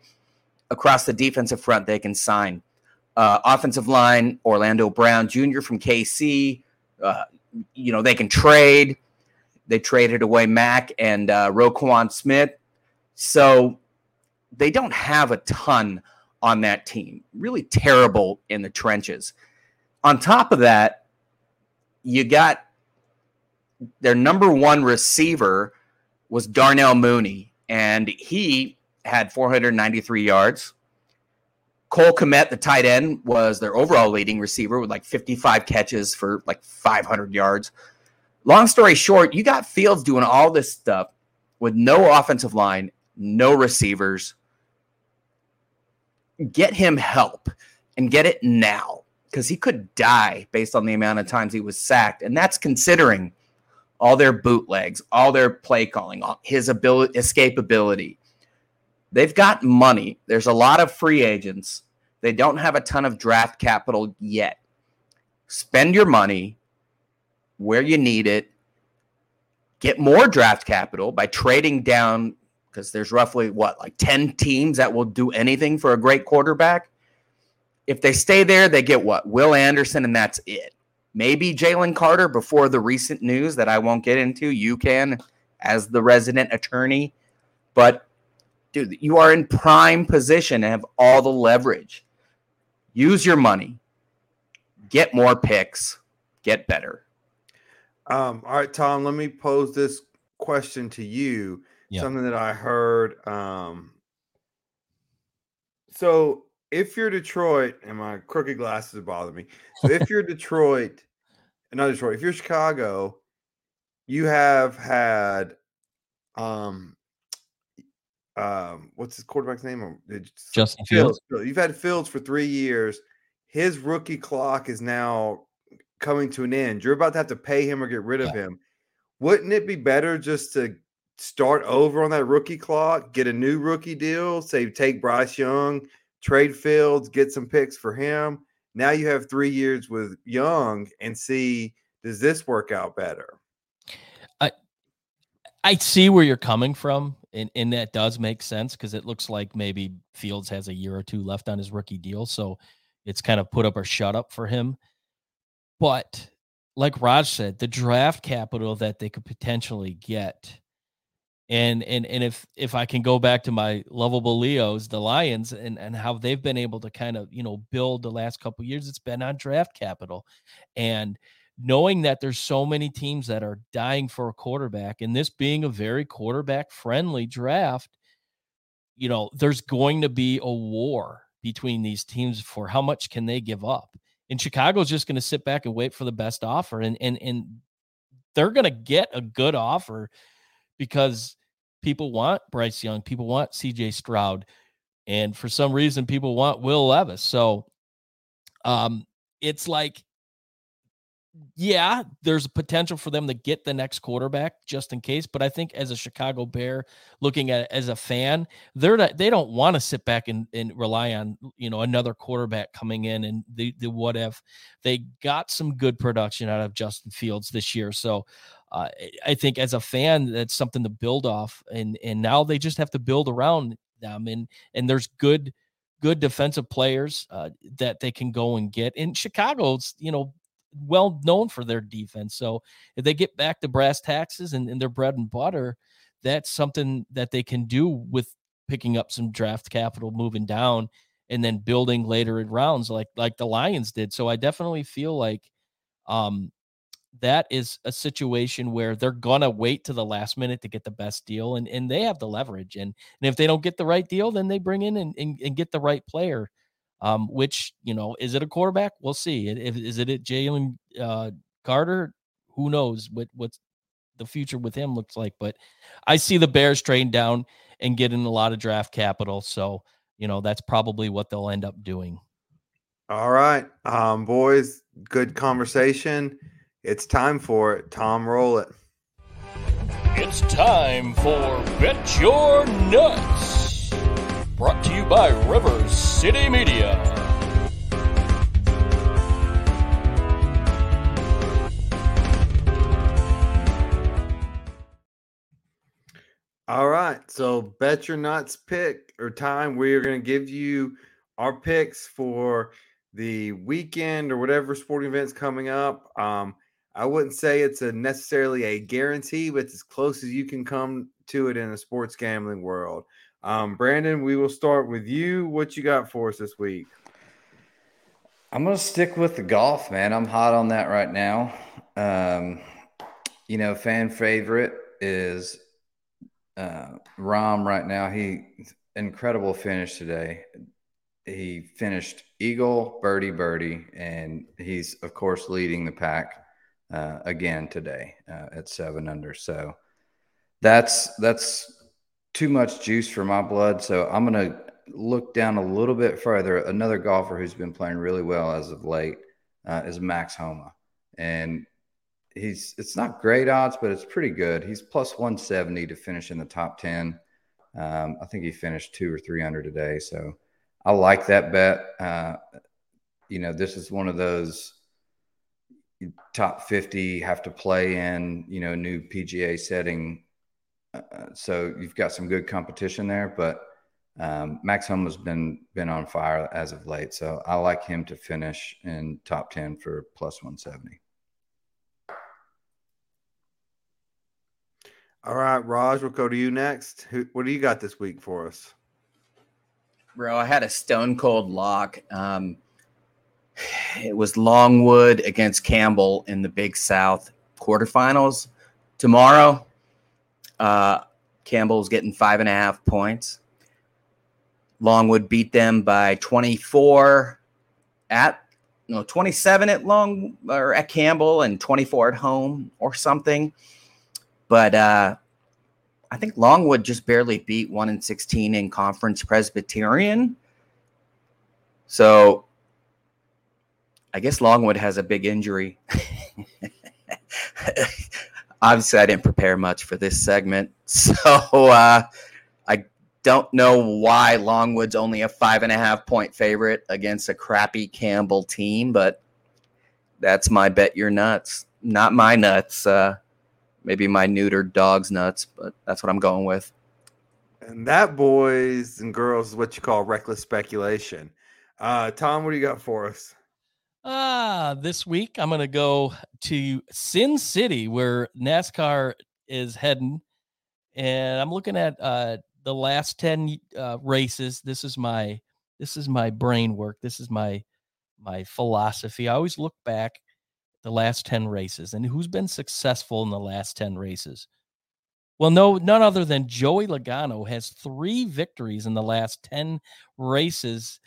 across the defensive front, they can sign. Offensive line, Orlando Brown Jr. from KC. They can trade. They traded away Mack and Roquan Smith. So they don't have a ton on that team. Really terrible in the trenches. On top of that, you got their number one receiver was Darnell Mooney, and he had 493 yards. Cole Kmet, the tight end, was their overall leading receiver with like 55 catches for like 500 yards. Long story short, you got Fields doing all this stuff with no offensive line, no receivers. Get him help and get it now, because he could die based on the amount of times he was sacked. And that's considering all their bootlegs, all their play calling, all his escapability. They've got money. There's a lot of free agents. They don't have a ton of draft capital yet. Spend your money where you need it. Get more draft capital by trading down, because there's roughly, 10 teams that will do anything for a great quarterback. If they stay there, they get Will Anderson, and that's it. Maybe Jalen Carter before the recent news that I won't get into. You can, as the resident attorney. But, dude, you are in prime position and have all the leverage. Use your money. Get more picks. Get better. All right, Tom, let me pose this question to you. Yeah. Something that I heard. So if you're Detroit, and my crooked glasses bother me. So if you're if you're Chicago, you have had, what's his quarterback's name? Justin Fields. You've had Fields for 3 years. His rookie clock is now coming to an end. You're about to have to pay him or get rid of him. Wouldn't it be better just to start over on that rookie clock, get a new rookie deal, say take Bryce Young, trade Fields, get some picks for him? Now you have 3 years with Young and see, does this work out better? I see where you're coming from, and that does make sense, because it looks like maybe Fields has a year or two left on his rookie deal, so it's kind of put up or shut up for him. But like Raj said, the draft capital that they could potentially get, and if I can go back to my lovable Leos, the Lions, and how they've been able to kind of build the last couple of years, it's been on draft capital. And knowing that there's so many teams that are dying for a quarterback, and this being a very quarterback-friendly draft, you know, there's going to be a war between these teams for how much can they give up. And Chicago's just going to sit back and wait for the best offer, and they're going to get a good offer because people want Bryce Young, people want C.J. Stroud, and for some reason, people want Will Levis. So it's like, yeah, there's a potential for them to get the next quarterback just in case. But I think as a Chicago Bear looking at it as a fan, they don't want to sit back and rely on, you know, another quarterback coming in and the what if. They got some good production out of Justin Fields this year. So I think as a fan, that's something to build off. And now they just have to build around them. And there's good defensive players that they can go and get. And Chicago's, you know, well known for their defense. So if they get back to brass taxes and their bread and butter, that's something that they can do with picking up some draft capital, moving down, and then building later in rounds like the Lions did. So I definitely feel like that is a situation where they're going to wait to the last minute to get the best deal, and they have the leverage. And if they don't get the right deal, then they bring in and get the right player. Which, you know, is it a quarterback? We'll see. Is it Jalen Carter? Who knows what the future with him looks like? But I see the Bears trading down and getting a lot of draft capital. So, you know, that's probably what they'll end up doing. All right, boys, good conversation. It's time for it. Tom, roll it. It's time for Bet Your Nuts. Brought to you by River City Media. All right, so Bet Your Nuts pick or time. We're going to give you our picks for the weekend or whatever sporting event's coming up. I wouldn't say it's necessarily a guarantee, but it's as close as you can come to it in a sports gambling world. Brandon, we will start with you. What you got for us this week? I'm going to stick with the golf, man. I'm hot on that right now. You know, fan favorite is Rahm right now. He incredible finish today. He finished eagle, birdie, and he's, of course, leading the pack again today at 7 under. So that's too much juice for my blood, so I'm going to look down a little bit further. Another golfer who's been playing really well as of late is Max Homa, and it's not great odds, but it's pretty good. He's plus 170 to finish in the top 10. I think he finished 2 or 3 under today, so I like that bet. You know, this is one of those top 50 have to play in, you know, new PGA setting. So you've got some good competition there, but Max Homa has been on fire as of late. So I like him to finish in top 10 for plus 170. All right, Raj, we'll go to you next. What do you got this week for us? Bro, I had a stone cold lock. It was Longwood against Campbell in the Big South quarterfinals tomorrow. Campbell's getting 5.5 points. Longwood beat them by 27 at Long or at Campbell and 24 at home or something. But I think Longwood just barely beat 1-16 in conference Presbyterian. So I guess Longwood has a big injury. Obviously, I didn't prepare much for this segment, so I don't know why Longwood's only a 5.5-point favorite against a crappy Campbell team, but that's my bet your nuts. Not my nuts. Maybe my neutered dog's nuts, but that's what I'm going with. And that, boys and girls, is what you call reckless speculation. Tom, what do you got for us? This week I'm going to go to Sin City where NASCAR is heading, and I'm looking at the last 10 races. This is my brain work. This is my philosophy. I always look back the last 10 races. And who's been successful in the last 10 races? Well, no, none other than Joey Logano has 3 victories in the last 10 races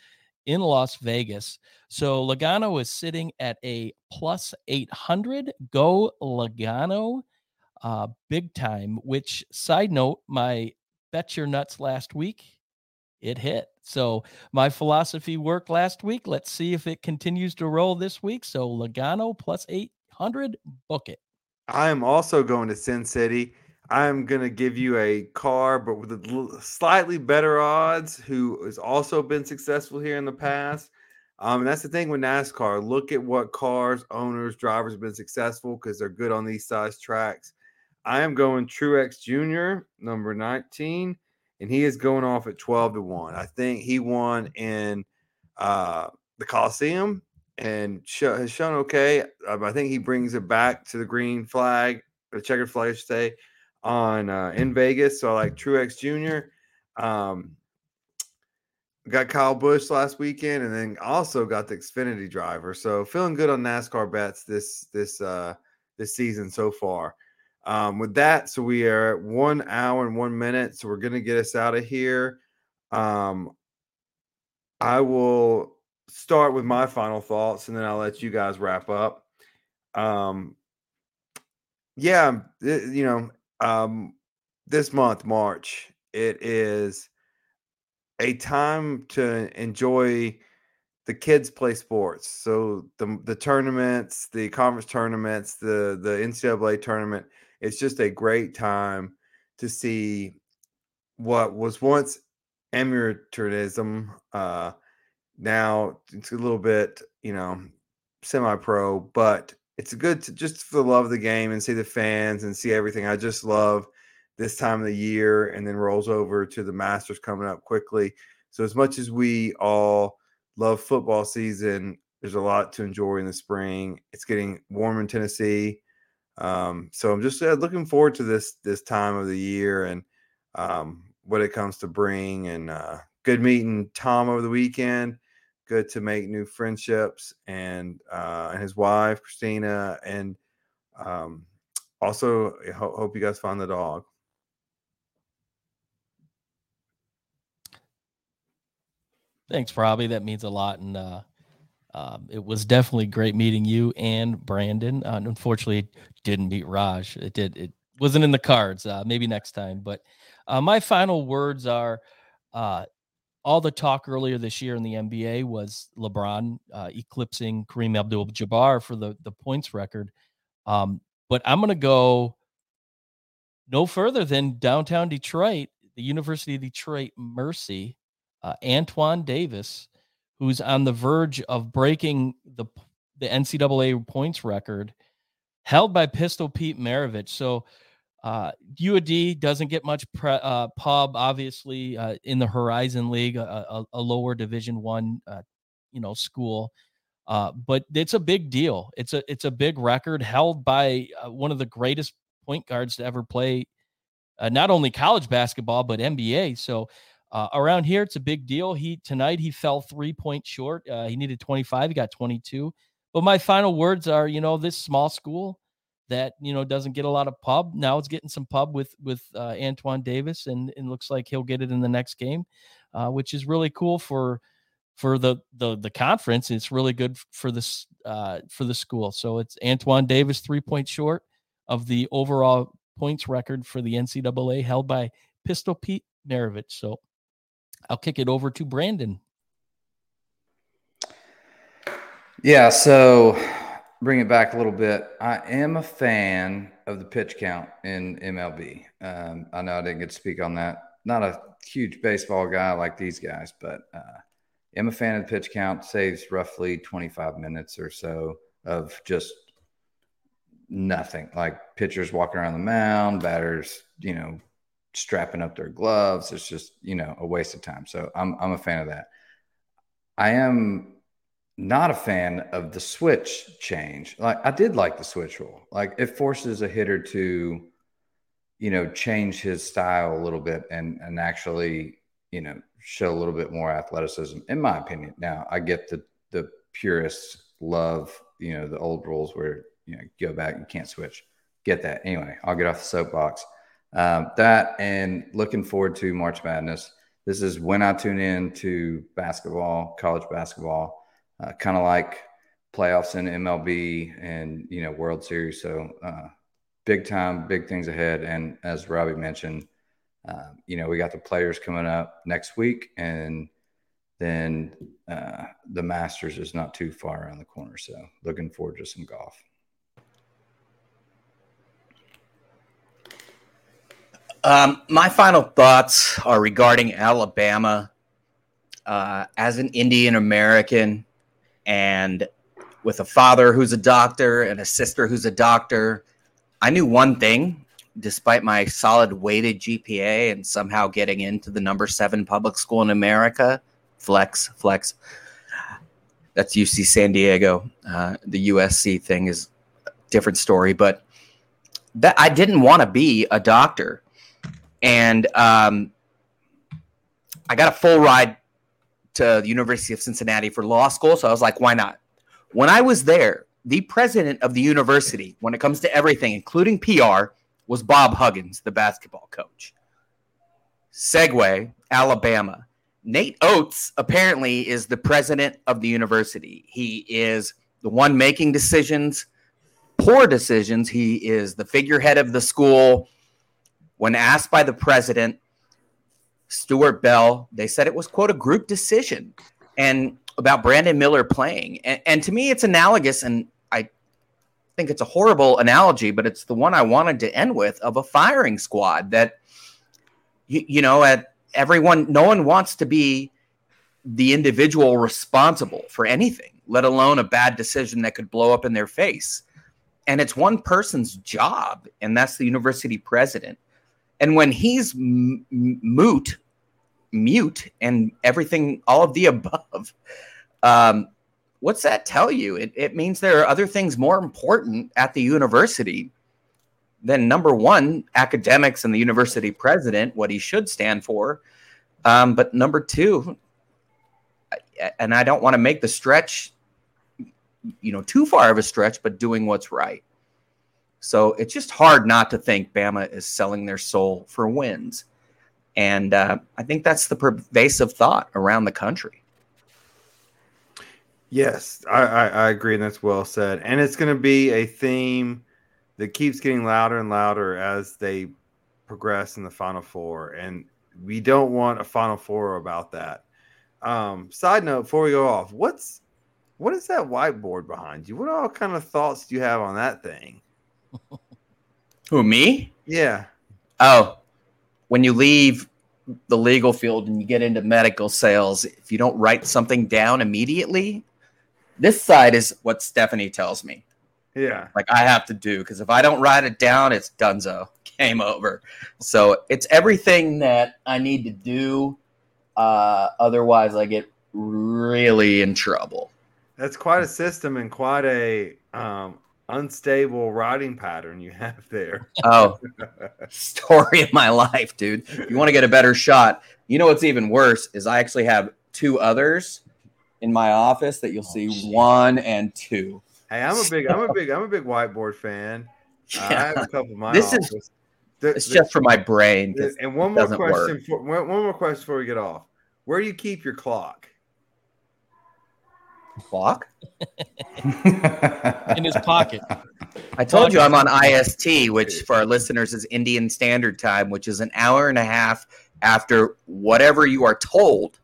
in Las Vegas. So Logano is sitting at a plus 800. Go Logano, big time, which, side note, my bet your nuts last week, it hit. So my philosophy worked last week. Let's see if it continues to roll this week. So Logano plus 800, book it. I am also going to Sin City. I'm going to give you a car, but with a slightly better odds, who has also been successful here in the past. And that's the thing with NASCAR. Look at what cars, owners, drivers have been successful because they're good on these size tracks. I am going Truex Jr., number 19, and he is going off at 12-1. I think he won in the Coliseum and has shown okay. I think he brings it back to the green flag, the checkered flag, I should say, on in Vegas. So I like Truex Jr. Got Kyle Busch last weekend, and then also got the Xfinity driver. So feeling good on NASCAR bets this season so far. With that, so we are at 1 hour and 1 minute. So we're gonna get us out of here. I will start with my final thoughts, and then I'll let you guys wrap up. This month, March, it is a time to enjoy the kids play sports. So the tournaments, the conference tournaments, the NCAA tournament, it's just a great time to see what was once amateurism. Now it's a little bit, semi-pro, but it's good to just for the love of the game and see the fans and see everything. I just love this time of the year, and then rolls over to the Masters coming up quickly. So as much as we all love football season, there's a lot to enjoy in the spring. It's getting warm in Tennessee. So I'm just looking forward to this time of the year and what it comes to bring. And good meeting Tom over the weekend. Good to make new friendships, and his wife Christina, and also hope you guys find the dog. Thanks, Robbie. That means a lot, and it was definitely great meeting you and Brandon. Unfortunately, it didn't meet Raj. It wasn't in the cards. Maybe next time. But my final words are. All the talk earlier this year in the NBA was LeBron eclipsing Kareem Abdul-Jabbar for the points record. But I'm going to go no further than downtown Detroit, the University of Detroit Mercy, Antoine Davis, who's on the verge of breaking the NCAA points record held by Pistol Pete Maravich. So, UAD doesn't get much pub, obviously, in the Horizon League, a lower Division One, school. But it's a big deal. It's a big record held by one of the greatest point guards to ever play, not only college basketball but NBA. So around here, it's a big deal. Tonight he fell 3-point short. He needed 25. He got 22. But my final words are, this small school that, doesn't get a lot of pub. Now it's getting some pub with Antoine Davis, and it looks like he'll get it in the next game, which is really cool for the conference. It's really good for this, for the school. So it's Antoine Davis, 3-point short of the overall points record for the NCAA held by Pistol Pete Maravich. So I'll kick it over to Brandon. Yeah. So, bring it back a little bit. I am a fan of the pitch count in MLB. I know I didn't get to speak on that. Not a huge baseball guy like these guys, but I'm a fan of the pitch count. Saves roughly 25 minutes or so of just nothing. Like pitchers walking around the mound, batters, strapping up their gloves. It's just, a waste of time. So I'm a fan of that. I am not a fan of the switch change. Like I did like the switch rule. Like it forces a hitter to, change his style a little bit and actually, show a little bit more athleticism, in my opinion. Now I get the purists love, the old rules where you know, go back, you can't switch. Get that. Anyway, I'll get off the soapbox. That and looking forward to March Madness. This is when I tune in to basketball, college basketball, kind of like playoffs in MLB and, you know, World Series. So big time, big things ahead. And as Robbie mentioned, you know, we got the players coming up next week, and then the Masters is not too far around the corner. So looking forward to some golf. My final thoughts are regarding Alabama. As an Indian American and with a father who's a doctor and a sister who's a doctor, I knew one thing, despite my solid weighted GPA and somehow getting into the number 7 public school in America, flex. That's UC San Diego. The USC thing is a different story, but that I didn't want to be a doctor. And I got a full ride to the University of Cincinnati for law school. So I was like, why not? When I was there, the president of the university, when it comes to everything, including PR, was Bob Huggins, the basketball coach. Segue, Alabama. Nate Oates apparently is the president of the university. He is the one making decisions, poor decisions. He is the figurehead of the school. When asked by the president, Stuart Bell, they said it was, quote, a group decision and about Brandon Miller playing. And to me, it's analogous, and I think it's a horrible analogy, but it's the one I wanted to end with, of a firing squad that, you know, at everyone, no one wants to be the individual responsible for anything, let alone a bad decision that could blow up in their face. And it's one person's job, and that's the university president. And when he's mute, and everything, all of the above, what's that tell you? It means there are other things more important at the university than, number one, academics and the university president, what he should stand for. But number two, and I don't want to make the stretch, you know, too far of a stretch, but doing what's right. So it's just hard not to think Bama is selling their soul for wins. And I think that's the pervasive thought around the country. Yes, I agree. And that's well said. And it's going to be a theme that keeps getting louder and louder as they progress in the Final Four. And we don't want a Final Four about that. Side note, before we go off, what is that whiteboard behind you? What all kind of thoughts do you have on that thing? Who, me? Yeah. Oh, when you leave the legal field and you get into medical sales, if you don't write something down immediately, this side is what Stephanie tells me. Yeah. Like I have to do, because if I don't write it down, it's dunzo. Game over. So it's everything that I need to do. Otherwise, I get really in trouble. That's quite a system and quite a unstable writing pattern you have there. Oh, story of my life, dude. You want to get a better shot. You know what's even worse is I actually have two others in my office that you'll see. Shit. 1 and 2. Hey, I'm a big whiteboard fan. Yeah. I have a couple of my this office. It's just for my brain. And one more question before we get off. Where do you keep your clock? Clock in his pocket. I told you I'm on IST, which for our listeners is Indian Standard Time, which is an hour and a half after whatever you are told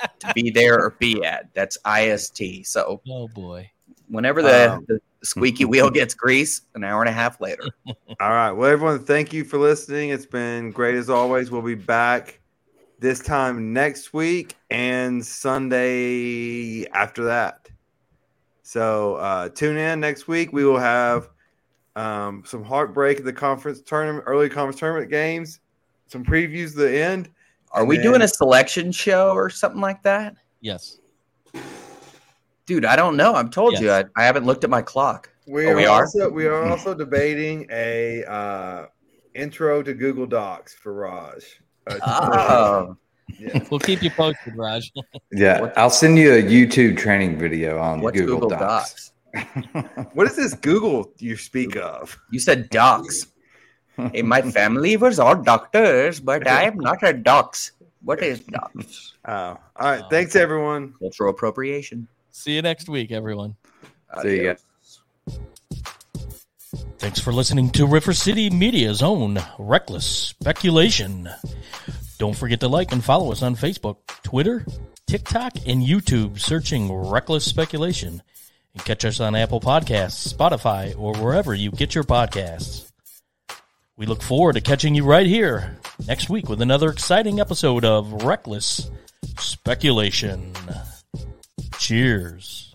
to be there or be at. That's IST. So, oh boy, whenever the squeaky wheel gets grease, an hour and a half later. All right. Well, everyone, thank you for listening. It's been great as always. We'll be back this time next week and Sunday after that. So tune in next week. We will have some heartbreak at the conference tournament, early conference tournament games, some previews at the end. Are we doing a selection show or something like that? Yes. Dude, I don't know. I've told you. I haven't looked at my clock. We are also debating a intro to Google Docs for Raj. Yeah. We'll keep you posted, Raj. Yeah, I'll send you a YouTube training video on Google Docs. What is this Google you speak of? You said docs. Hey, my family was all doctors, but I am not a docs. What is docs? Oh, all right. Thanks, everyone. Cultural appropriation. See you next week, everyone. See you guys. Thanks for listening to River City Media's own Reckless Speculation. Don't forget to like and follow us on Facebook, Twitter, TikTok, and YouTube, searching Reckless Speculation. And catch us on Apple Podcasts, Spotify, or wherever you get your podcasts. We look forward to catching you right here next week with another exciting episode of Reckless Speculation. Cheers.